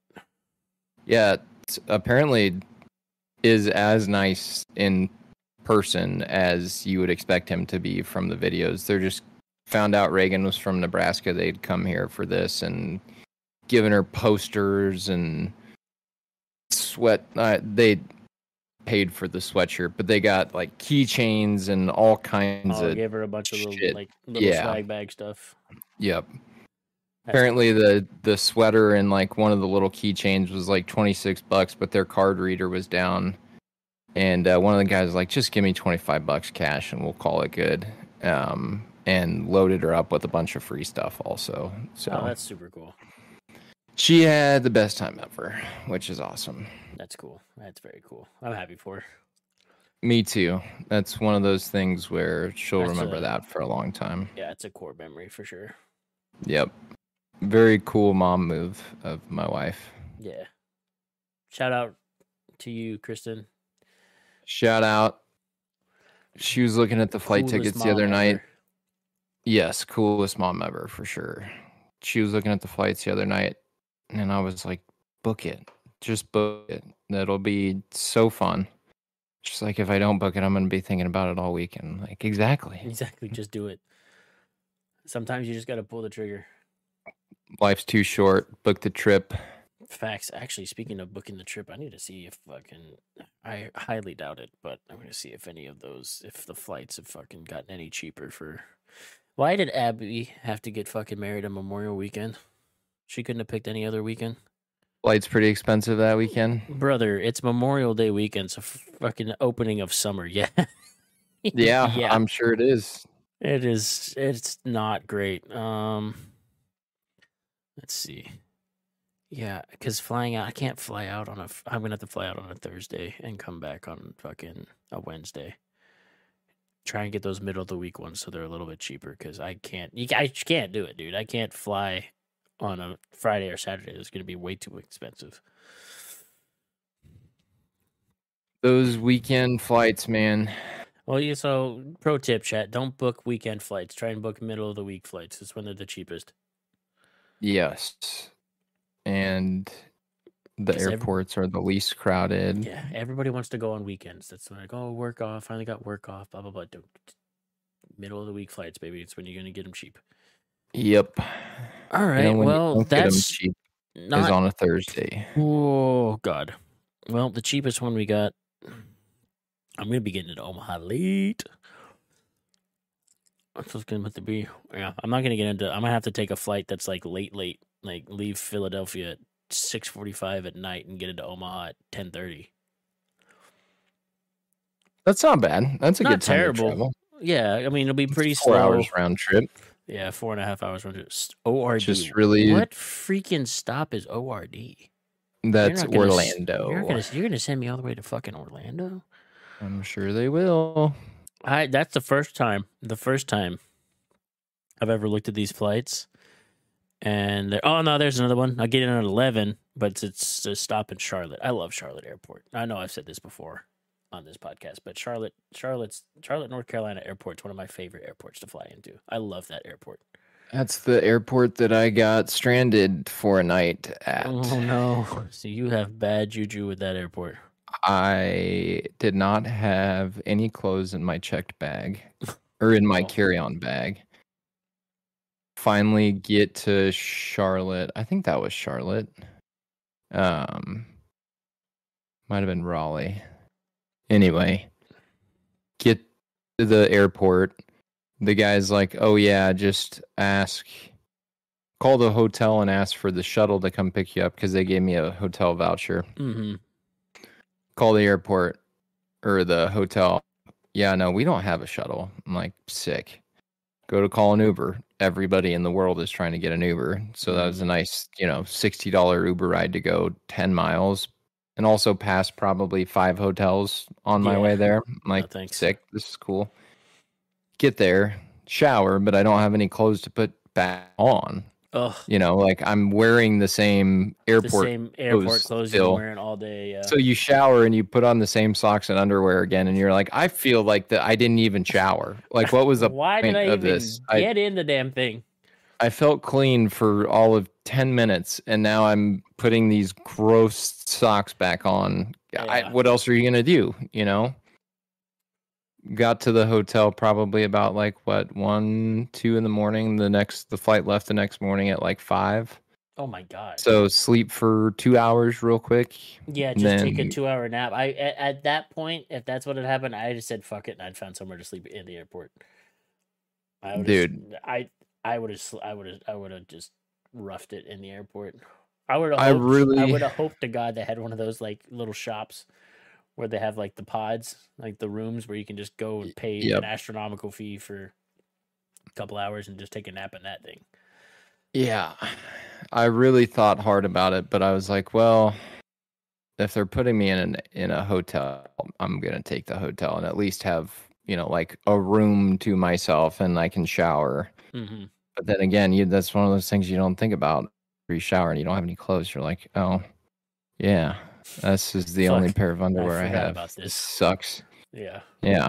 Yeah, apparently is as nice in person as you would expect him to be from the videos. They're just... found out Reagan was from Nebraska. They'd come here for this and given her posters and... they paid for the sweatshirt, but they got like keychains and all kinds of. Gave her a bunch of little swag bag stuff. Yep. Apparently, the sweater and like one of the little keychains was like $26, but their card reader was down, and one of the guys was like, "Just give me $25 cash, and we'll call it good." And loaded her up with a bunch of free stuff also. So that's super cool. She had the best time ever, which is awesome. That's cool. That's very cool. I'm happy for her. Me too. That's one of those things where she'll remember that for a long time. Yeah, it's a core memory for sure. Yep. Very cool mom move of my wife. Yeah. Shout out to you, Kristen. Shout out. She was looking at the flight tickets the other night. Yes, coolest mom ever for sure. She was looking at the flights the other night, and I was like, book it. Just book it. That'll be so fun. She's like, if I don't book it, I'm going to be thinking about it all weekend. Like, exactly. Exactly. Just do it. Sometimes you just got to pull the trigger. Life's too short. Book the trip. Facts. Actually, speaking of booking the trip, I need to see if fucking, I highly doubt it, but I'm going to see if any of those, if the flights have fucking gotten any cheaper for. Why did Abby have to get fucking married on Memorial Weekend? She couldn't have picked any other weekend. Flight's pretty expensive that weekend. Brother, it's Memorial Day weekend, so fucking opening of summer, yeah. yeah, I'm sure it is. It is. It's not great. Let's see. Yeah, because flying out, I can't fly out on a, I'm going to have to fly out on a Thursday and come back on fucking a Wednesday. Try and get those middle of the week ones so they're a little bit cheaper, because I can't do it, dude. I can't fly on a Friday or Saturday. It's going to be way too expensive. Those weekend flights, man. Well, yeah, so pro tip, chat, don't book weekend flights. Try and book middle of the week flights. It's when they're the cheapest. Yes. And the airports are the least crowded. Yeah, everybody wants to go on weekends. That's when I go, work off, finally got work off, blah, blah, blah. Middle of the week flights, baby. It's when you're going to get them cheap. Yep. All right, well, that's cheap not... is on a Thursday. Oh, God. Well, the cheapest one we got, I'm going to be getting into Omaha late. That's what's going to be. Yeah, I'm not going to get into, I'm going to have to take a flight that's like late, like leave Philadelphia at 6:45 at night and get into Omaha at 10:30. That's not bad. That's a not good time terrible. To travel. Yeah, I mean, it'll be pretty slow. 4 hours round trip. Yeah, 4.5 hours round trip. ORD. Just really... What freaking stop is ORD? That's Orlando. You're going to send me all the way to fucking Orlando? I'm sure they will. That's the first time I've ever looked at these flights. And oh no, there's another one. I'll get in at 11, but it's a stop in Charlotte. I love Charlotte Airport. I know I've said this before on this podcast, but Charlotte, North Carolina airport's one of my favorite airports to fly into. I love that airport. That's the airport that I got stranded for a night at. Oh no! So you have bad juju with that airport. I did not have any clothes in my checked bag or in my carry-on bag. Finally get to Charlotte. I think that was Charlotte. Might have been Raleigh. Anyway, get to the airport. The guy's like, oh yeah, just call the hotel and ask for the shuttle to come pick you up, because they gave me a hotel voucher. Mm-hmm. Call the airport or the hotel. Yeah, no, we don't have a shuttle. I'm like, sick. Go to call an Uber. Everybody in the world is trying to get an Uber. So that was a nice, $60 Uber ride to go 10 miles and also pass probably 5 hotels on my way there. I'm like, sick. This is cool. Get there, shower, but I don't have any clothes to put back on. Ugh. I'm wearing the same airport clothes you're wearing all day. So you shower and you put on the same socks and underwear again, and you're like, I feel like that I didn't even shower. Like, what was the why point did I of even this? Get in the damn thing. I felt clean for all of 10 minutes, and now I'm putting these gross socks back on. Yeah. What else are you gonna do? Got to the hotel probably about 1-2 in the morning. The flight left the next morning at 5. Oh my God. So sleep for 2 hours real quick. Yeah. Just take a 2-hour nap. At that point, if that's what had happened, I just said, fuck it. And I'd found somewhere to sleep in the airport. I would have just roughed it in the airport. I would have hoped to God they had one of those little shops where they have the pods, the rooms where you can just go and pay an astronomical fee for a couple hours and just take a nap in that thing. Yeah. I really thought hard about it, but I was like, well, if they're putting me in a hotel, I'm going to take the hotel and at least have, you know, like a room to myself and I can shower. Mm-hmm. But then again, that's one of those things you don't think about. You shower and you don't have any clothes. You're like, oh, yeah, this is the only pair of underwear I have. About this. This sucks. Yeah. Yeah.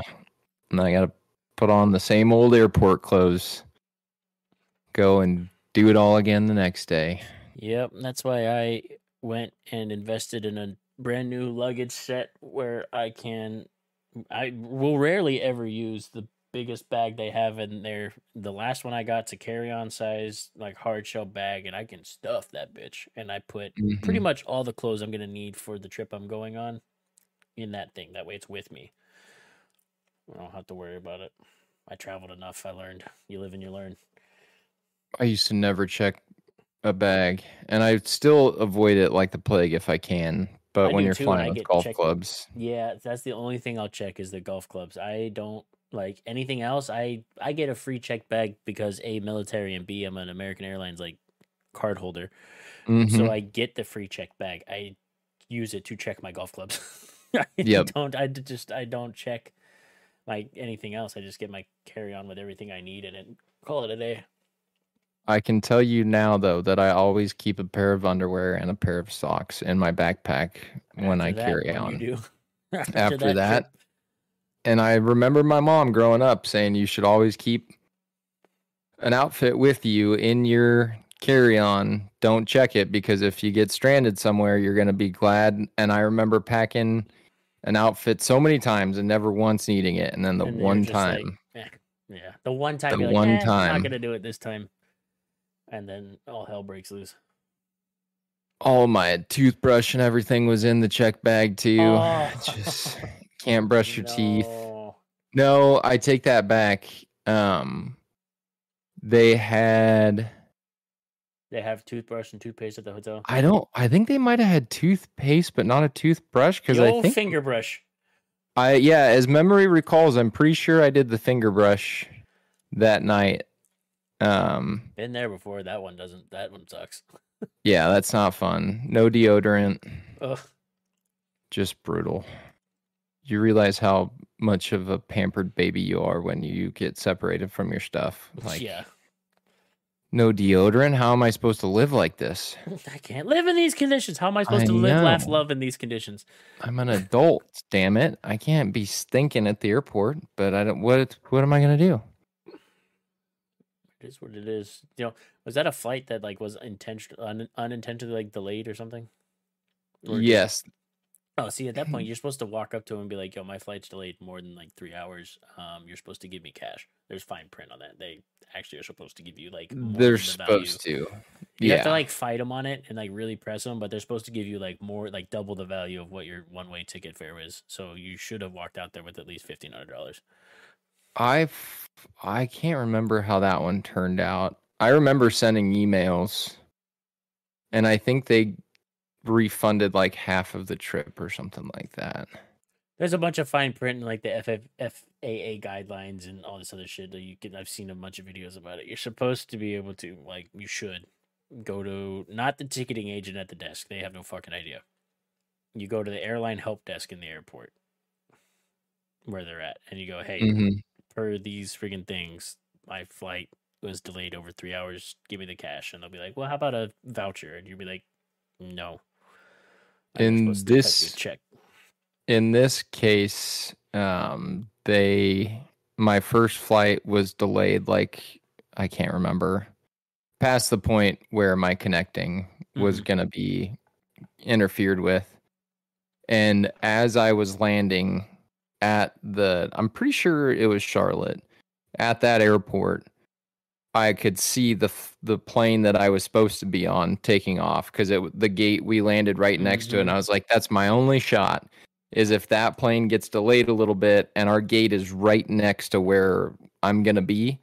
And I got to put on the same old airport clothes, go and do it all again the next day. Yep. That's why I went and invested in a brand new luggage set where I will rarely ever use the biggest bag they have in there. The last one I got's a carry-on size, like hard shell bag, and I can stuff that bitch. And I put pretty much all the clothes I'm going to need for the trip I'm going on in that thing. That way it's with me. I don't have to worry about it. I traveled enough. I learned. You live and you learn. I used to never check a bag, and I still avoid it like the plague if I can. But when you're flying with golf clubs, yeah, that's the only thing I'll check is the golf clubs. I don't like anything else. I get a free check bag because A, military, and B, I'm an American Airlines like card holder, so I get the free check bag. I use it to check my golf clubs. I don't check like anything else. I just get my carry on with everything I need in it and call it a day. I can tell you now, though, that I always keep a pair of underwear and a pair of socks in my backpack when I carry on. After that. And I remember my mom growing up saying you should always keep an outfit with you in your carry-on. Don't check it, because if you get stranded somewhere, you're going to be glad. And I remember packing an outfit so many times and never once needing it. And then the one time, I'm not going to do it this time. And then all hell breaks loose. All my toothbrush and everything was in the check bag, too. Oh. Just can't brush your teeth. No, I take that back. They have toothbrush and toothpaste at the hotel? I think they might have had toothpaste, but not a toothbrush. Finger brush. Yeah, as memory recalls, I'm pretty sure I did the finger brush that night. Been there before. That one sucks. Yeah, that's not fun. No deodorant. Ugh. Just brutal. You realize how much of a pampered baby you are when you get separated from your stuff. Like, yeah. No deodorant. How am I supposed to live like this? I can't live in these conditions. How am I supposed to live, laugh, love in these conditions? I'm an adult. Damn it! I can't be stinking at the airport. But I don't. What am I gonna do? It is what it is. You know, was that a flight that like was unintentionally like delayed or something? Or yes. Oh, see, at that point, you're supposed to walk up to him and be like, "Yo, my flight's delayed more than like 3 hours. You're supposed to give me cash." There's fine print on that. They actually are supposed to give you like. They're supposed to. You have to like fight them on it and like really press them, but they're supposed to give you like more, like double the value of what your one-way ticket fare is. So you should have walked out there with at least $1,500. I can't remember how that one turned out. I remember sending emails, and I think they refunded like half of the trip or something like that. There's a bunch of fine print in like the FAA guidelines and all this other shit that I've seen a bunch of videos about it. You're supposed to be able to you should go to not the ticketing agent at the desk. They have no fucking idea. You go to the airline help desk in the airport where they're at, and you go, "Hey, per these freaking things, my flight was delayed over 3 hours. Give me the cash." And they'll be like, "Well, how about a voucher?" And you'll be like, "No." In this case, my first flight was delayed. Like, I can't remember past the point where my connecting was going to be interfered with. And as I was landing I'm pretty sure it was Charlotte, at that airport, I could see the plane that I was supposed to be on taking off, because the gate we landed right next to it, and I was like, that's my only shot, is if that plane gets delayed a little bit and our gate is right next to where I'm gonna be.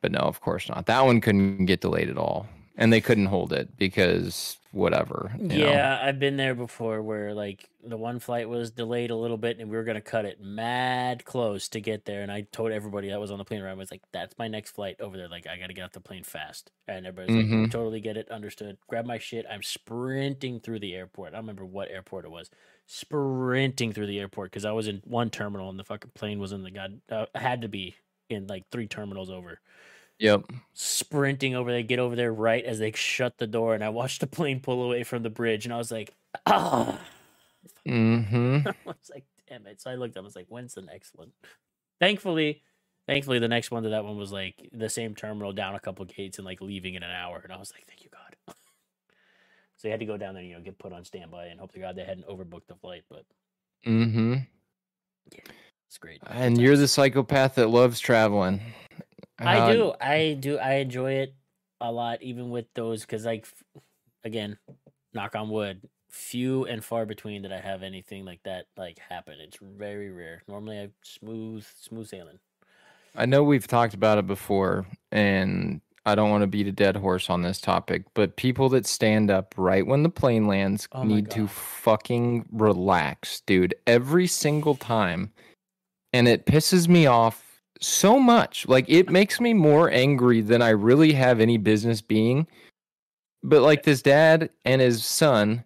But no, of course not. That one couldn't get delayed at all, and they couldn't hold it because whatever. You know? I've been there before where like the one flight was delayed a little bit and we were going to cut it mad close to get there. And I told everybody that was on the plane around, I was like, that's my next flight over there. Like, I got to get off the plane fast. And everybody's like, I totally get it. Understood. Grab my shit. I'm sprinting through the airport. I don't remember what airport it was. Sprinting through the airport because I was in one terminal and the fucking plane was in the had to be in like three terminals over. Yep. Sprinting over there, get over there right as they shut the door, and I watched the plane pull away from the bridge, and I was like, ah. Oh. I was like, damn it. So I looked up, I was like, when's the next one? Thankfully, the next one to that one was like the same terminal down a couple gates and like leaving in an hour, and I was like, thank you, God. So you had to go down there, and, you know, get put on standby, and hope to God they hadn't overbooked the flight, but. Yeah, it's great. And you're the psychopath that loves traveling. I do. I enjoy it a lot, even with those, because, like, again, knock on wood, few and far between that I have anything like that, like, happen. It's very rare. Normally, I'm smooth sailing. I know we've talked about it before, and I don't want to beat a dead horse on this topic, but people that stand up right when the plane lands need to fucking relax, dude, every single time. And it pisses me off so much. Like, it makes me more angry than I really have any business being. But like, this dad and his son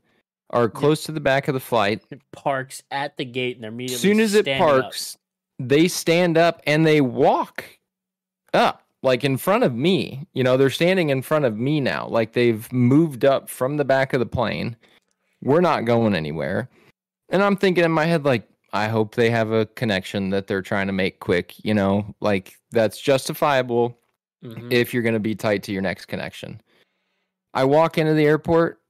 are close to the back of the flight. It parks at the gate, and they're immediately, as soon as it parks, they stand up and they walk up like in front of me. You know, they're standing in front of me now. Like, they've moved up from the back of the plane. We're not going anywhere. And I'm thinking in my head, like, I hope they have a connection that they're trying to make quick, you know, like, that's justifiable if you're going to be tight to your next connection. I walk into the airport,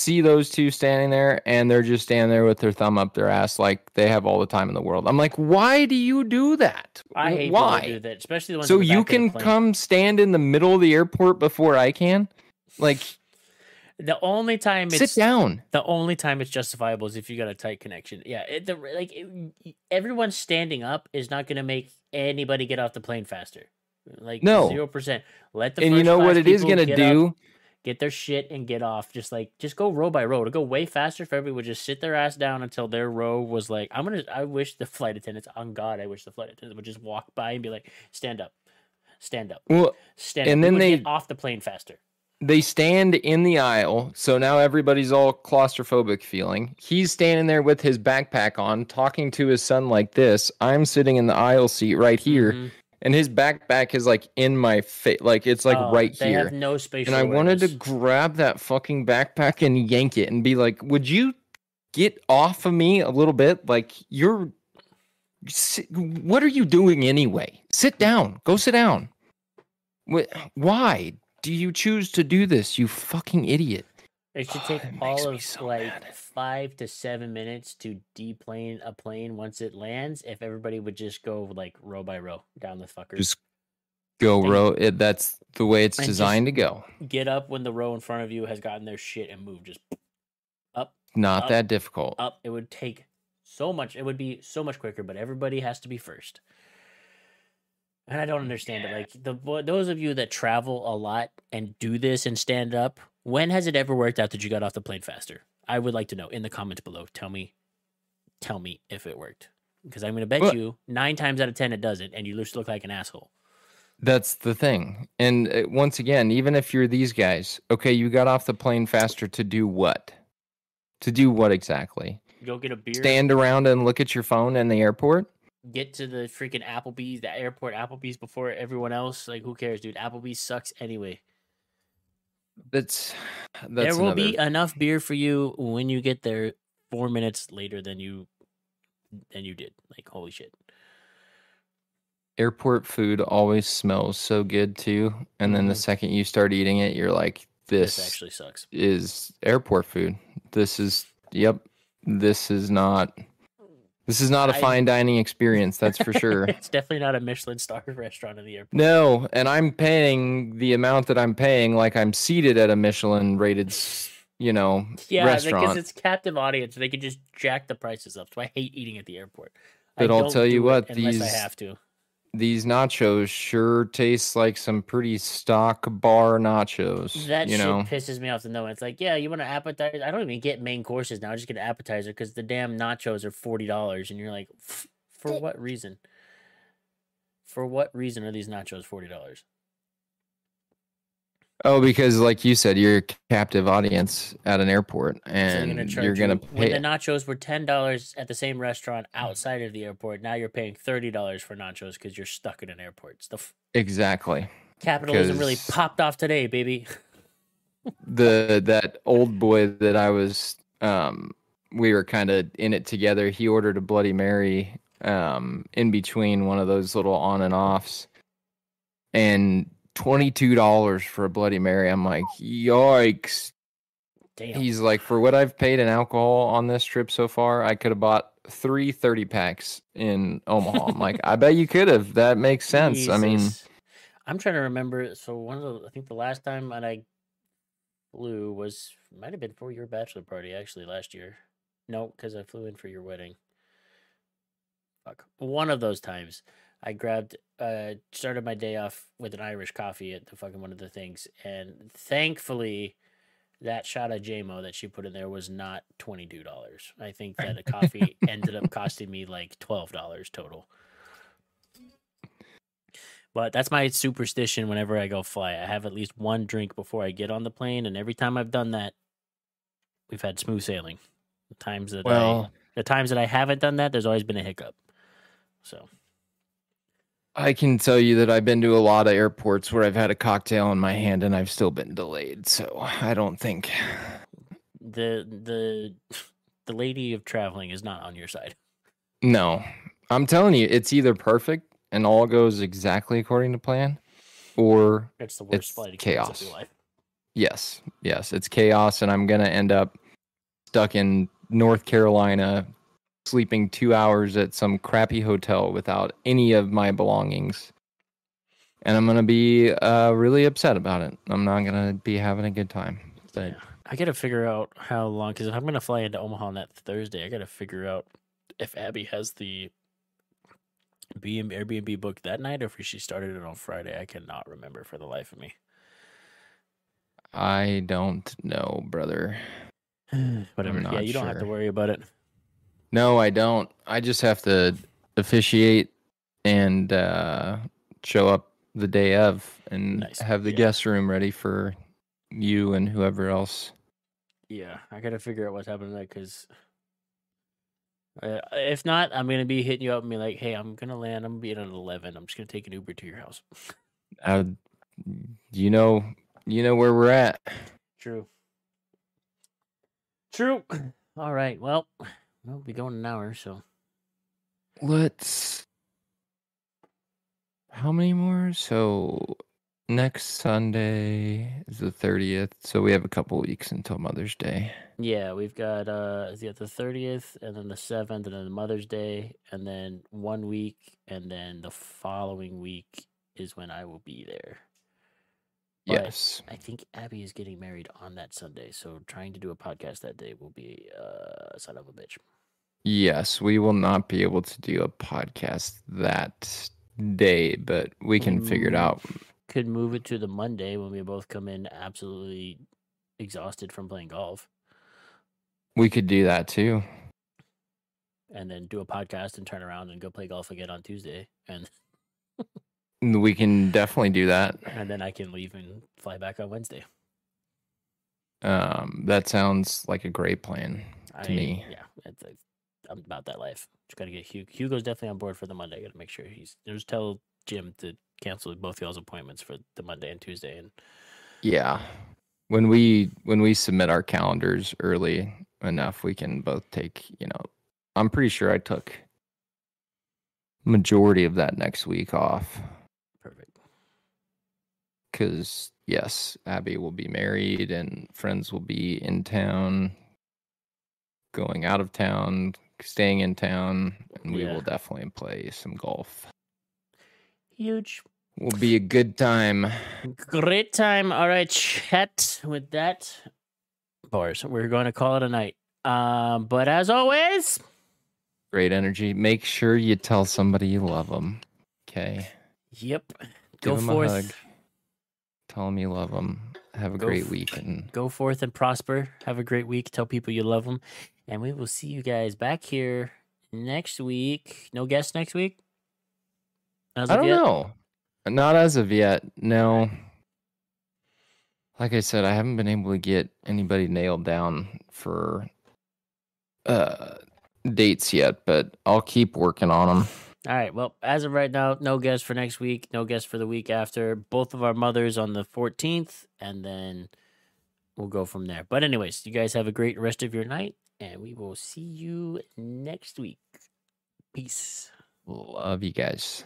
see those two standing there, and they're just standing there with their thumb up their ass like they have all the time in the world. I'm like, why do you do that? I hate why people do that, especially the ones. So you can come stand in the middle of the airport before I can? Like, the only time it's justifiable is if you got a tight connection. Yeah, everyone standing up is not going to make anybody get off the plane faster. Like, no. 0%. Let the and you know what it is going to do? Get their shit and get off. Just go row by row. It'll go way faster if everybody would just sit their ass down until their row was like, I wish the flight attendants, on God, I wish the flight attendants would just walk by and be like, stand up. Well, stand up. And then they get off the plane faster. They stand in the aisle, so now everybody's all claustrophobic feeling. He's standing there with his backpack on, talking to his son like this. I'm sitting in the aisle seat right here, and his backpack is like in my face. Like, it's like right here. They have no space. And I wanted to grab that fucking backpack and yank it and be like, would you get off of me a little bit? Like, what are you doing anyway? Sit down. Go sit down. Why? Do you choose to do this, you fucking idiot? It should take all of 5 to 7 minutes to deplane a plane once it lands. If everybody would just go like row by row down the fucker. Just go row. That's the way it's designed to go. Get up when the row in front of you has gotten their shit and move. Just up. Not that difficult. Up. It would take so much. It would be so much quicker, but everybody has to be first. And I don't understand it. Like, those of you that travel a lot and do this and stand up, when has it ever worked out that you got off the plane faster? I would like to know in the comments below. Tell me if it worked, because I'm going to bet you 9 times out of 10 it doesn't, and you just look like an asshole. That's the thing. And once again, even if you're these guys, okay, you got off the plane faster to do what? To do what exactly? Go get a beer. Stand around and look at your phone in the airport. Get to the freaking Applebee's, the airport Applebee's before everyone else. Like, who cares, dude? Applebee's sucks anyway. There will be enough beer for you when you get there 4 minutes later than you did. Like, holy shit. Airport food always smells so good too. And then the second you start eating it, you're like, this actually sucks. Is airport food. This is not a fine dining experience, that's for sure. It's definitely not a Michelin-starred restaurant in the airport. No, and I'm paying the amount that I'm paying like I'm seated at a Michelin-rated, restaurant. Yeah, because it's captive audience. They could just jack the prices up, so I hate eating at the airport. But I'll tell you what, unless I have to. these nachos sure taste like some pretty stock bar nachos. That shit pisses me off to no end. It's like, yeah, you want an appetizer? I don't even get main courses now. I just get an appetizer because the damn nachos are $40. And you're like, for what reason? For what reason are these nachos $40? Oh, because like you said, you're a captive audience at an airport, and so you're going to pay. When the nachos were $10 at the same restaurant outside of the airport, now you're paying $30 for nachos because you're stuck in an airport. Exactly. Capitalism really popped off today, baby. That old boy that I was, we were kind of in it together. He ordered a Bloody Mary in between one of those little on and offs, and $22 for a Bloody Mary. I'm like, yikes. Damn. He's like, for what I've paid in alcohol on this trip so far, I could have bought 3 30-packs in Omaha. I'm like, I bet you could have. That makes sense. Jesus. I mean, I'm trying to remember. So I think the last time that I flew might have been for your bachelor party, actually, last year. No, because I flew in for your wedding. Fuck. One of those times. I started my day off with an Irish coffee at the fucking one of the things. And thankfully, that shot of JMO that she put in there was not $22. I think that a coffee ended up costing me like $12 total. But that's my superstition whenever I go fly. I have at least one drink before I get on the plane. And every time I've done that, we've had smooth sailing. The times that I haven't done that, there's always been a hiccup. So I can tell you that I've been to a lot of airports where I've had a cocktail in my hand and I've still been delayed. So I don't think the lady of traveling is not on your side. No, I'm telling you, it's either perfect and all goes exactly according to plan, or it's the worst flight chaos of your life. Yes, it's chaos, and I'm gonna end up stuck in North Carolina, sleeping 2 hours at some crappy hotel without any of my belongings. And I'm going to be really upset about it. I'm not going to be having a good time. So. Yeah. I got to figure out how long, because if I'm going to fly into Omaha on that Thursday, I got to figure out if Abby has the Airbnb booked that night or if she started it on Friday. I cannot remember for the life of me. I don't know, brother. Whatever. Yeah, you don't have to worry about it. No, I don't. I just have to officiate and show up the day of and have the guest room ready for you and whoever else. Yeah, I got to figure out what's happening there because if not, I'm going to be hitting you up and be like, hey, I'm going to land. I'm going to be at 11. I'm just going to take an Uber to your house. You know where we're at. True. All right. Well, we'll be going an hour, so how many more? So next Sunday is the 30th, so we have a couple weeks until Mother's Day. Yeah, we've got the 30th, and then the 7th, and then Mother's Day, and then 1 week, and then the following week is when I will be there. But yes, I think Abby is getting married on that Sunday, so trying to do a podcast that day will be a son of a bitch. Yes, we will not be able to do a podcast that day, but we can figure it out. Could move it to the Monday when we both come in absolutely exhausted from playing golf. We could do that too. And then do a podcast and turn around and go play golf again on Tuesday. And we can definitely do that. And then I can leave and fly back on Wednesday. That sounds like a great plan to me. Yeah, I'm about that life. Just got to get Hugh. Hugo's definitely on board for the Monday. I got to make sure just tell Jim to cancel both y'all's appointments for the Monday and Tuesday. And yeah, when we submit our calendars early enough, we can both take, I'm pretty sure I took majority of that next week off. Perfect. Because, yes, Abby will be married and friends will be in town, going out of town, staying in town, and we will definitely play some golf. Huge. Will be a good time. Great time. All right, chat. With that, bars, we're going to call it a night. But as always, great energy. Make sure you tell somebody you love them. Okay. Yep. Go forth. Hug. Tell them you love them. Have a great week. And go forth and prosper. Have a great week. Tell people you love them. And we will see you guys back here next week. No guests next week? I don't know. Not as of yet. No. Like I said, I haven't been able to get anybody nailed down for dates yet, but I'll keep working on them. All right. Well, as of right now, no guests for next week. No guests for the week after. Both of our mothers on the 14th, and then we'll go from there. But anyways, you guys have a great rest of your night, and we will see you next week. Peace. Love you guys.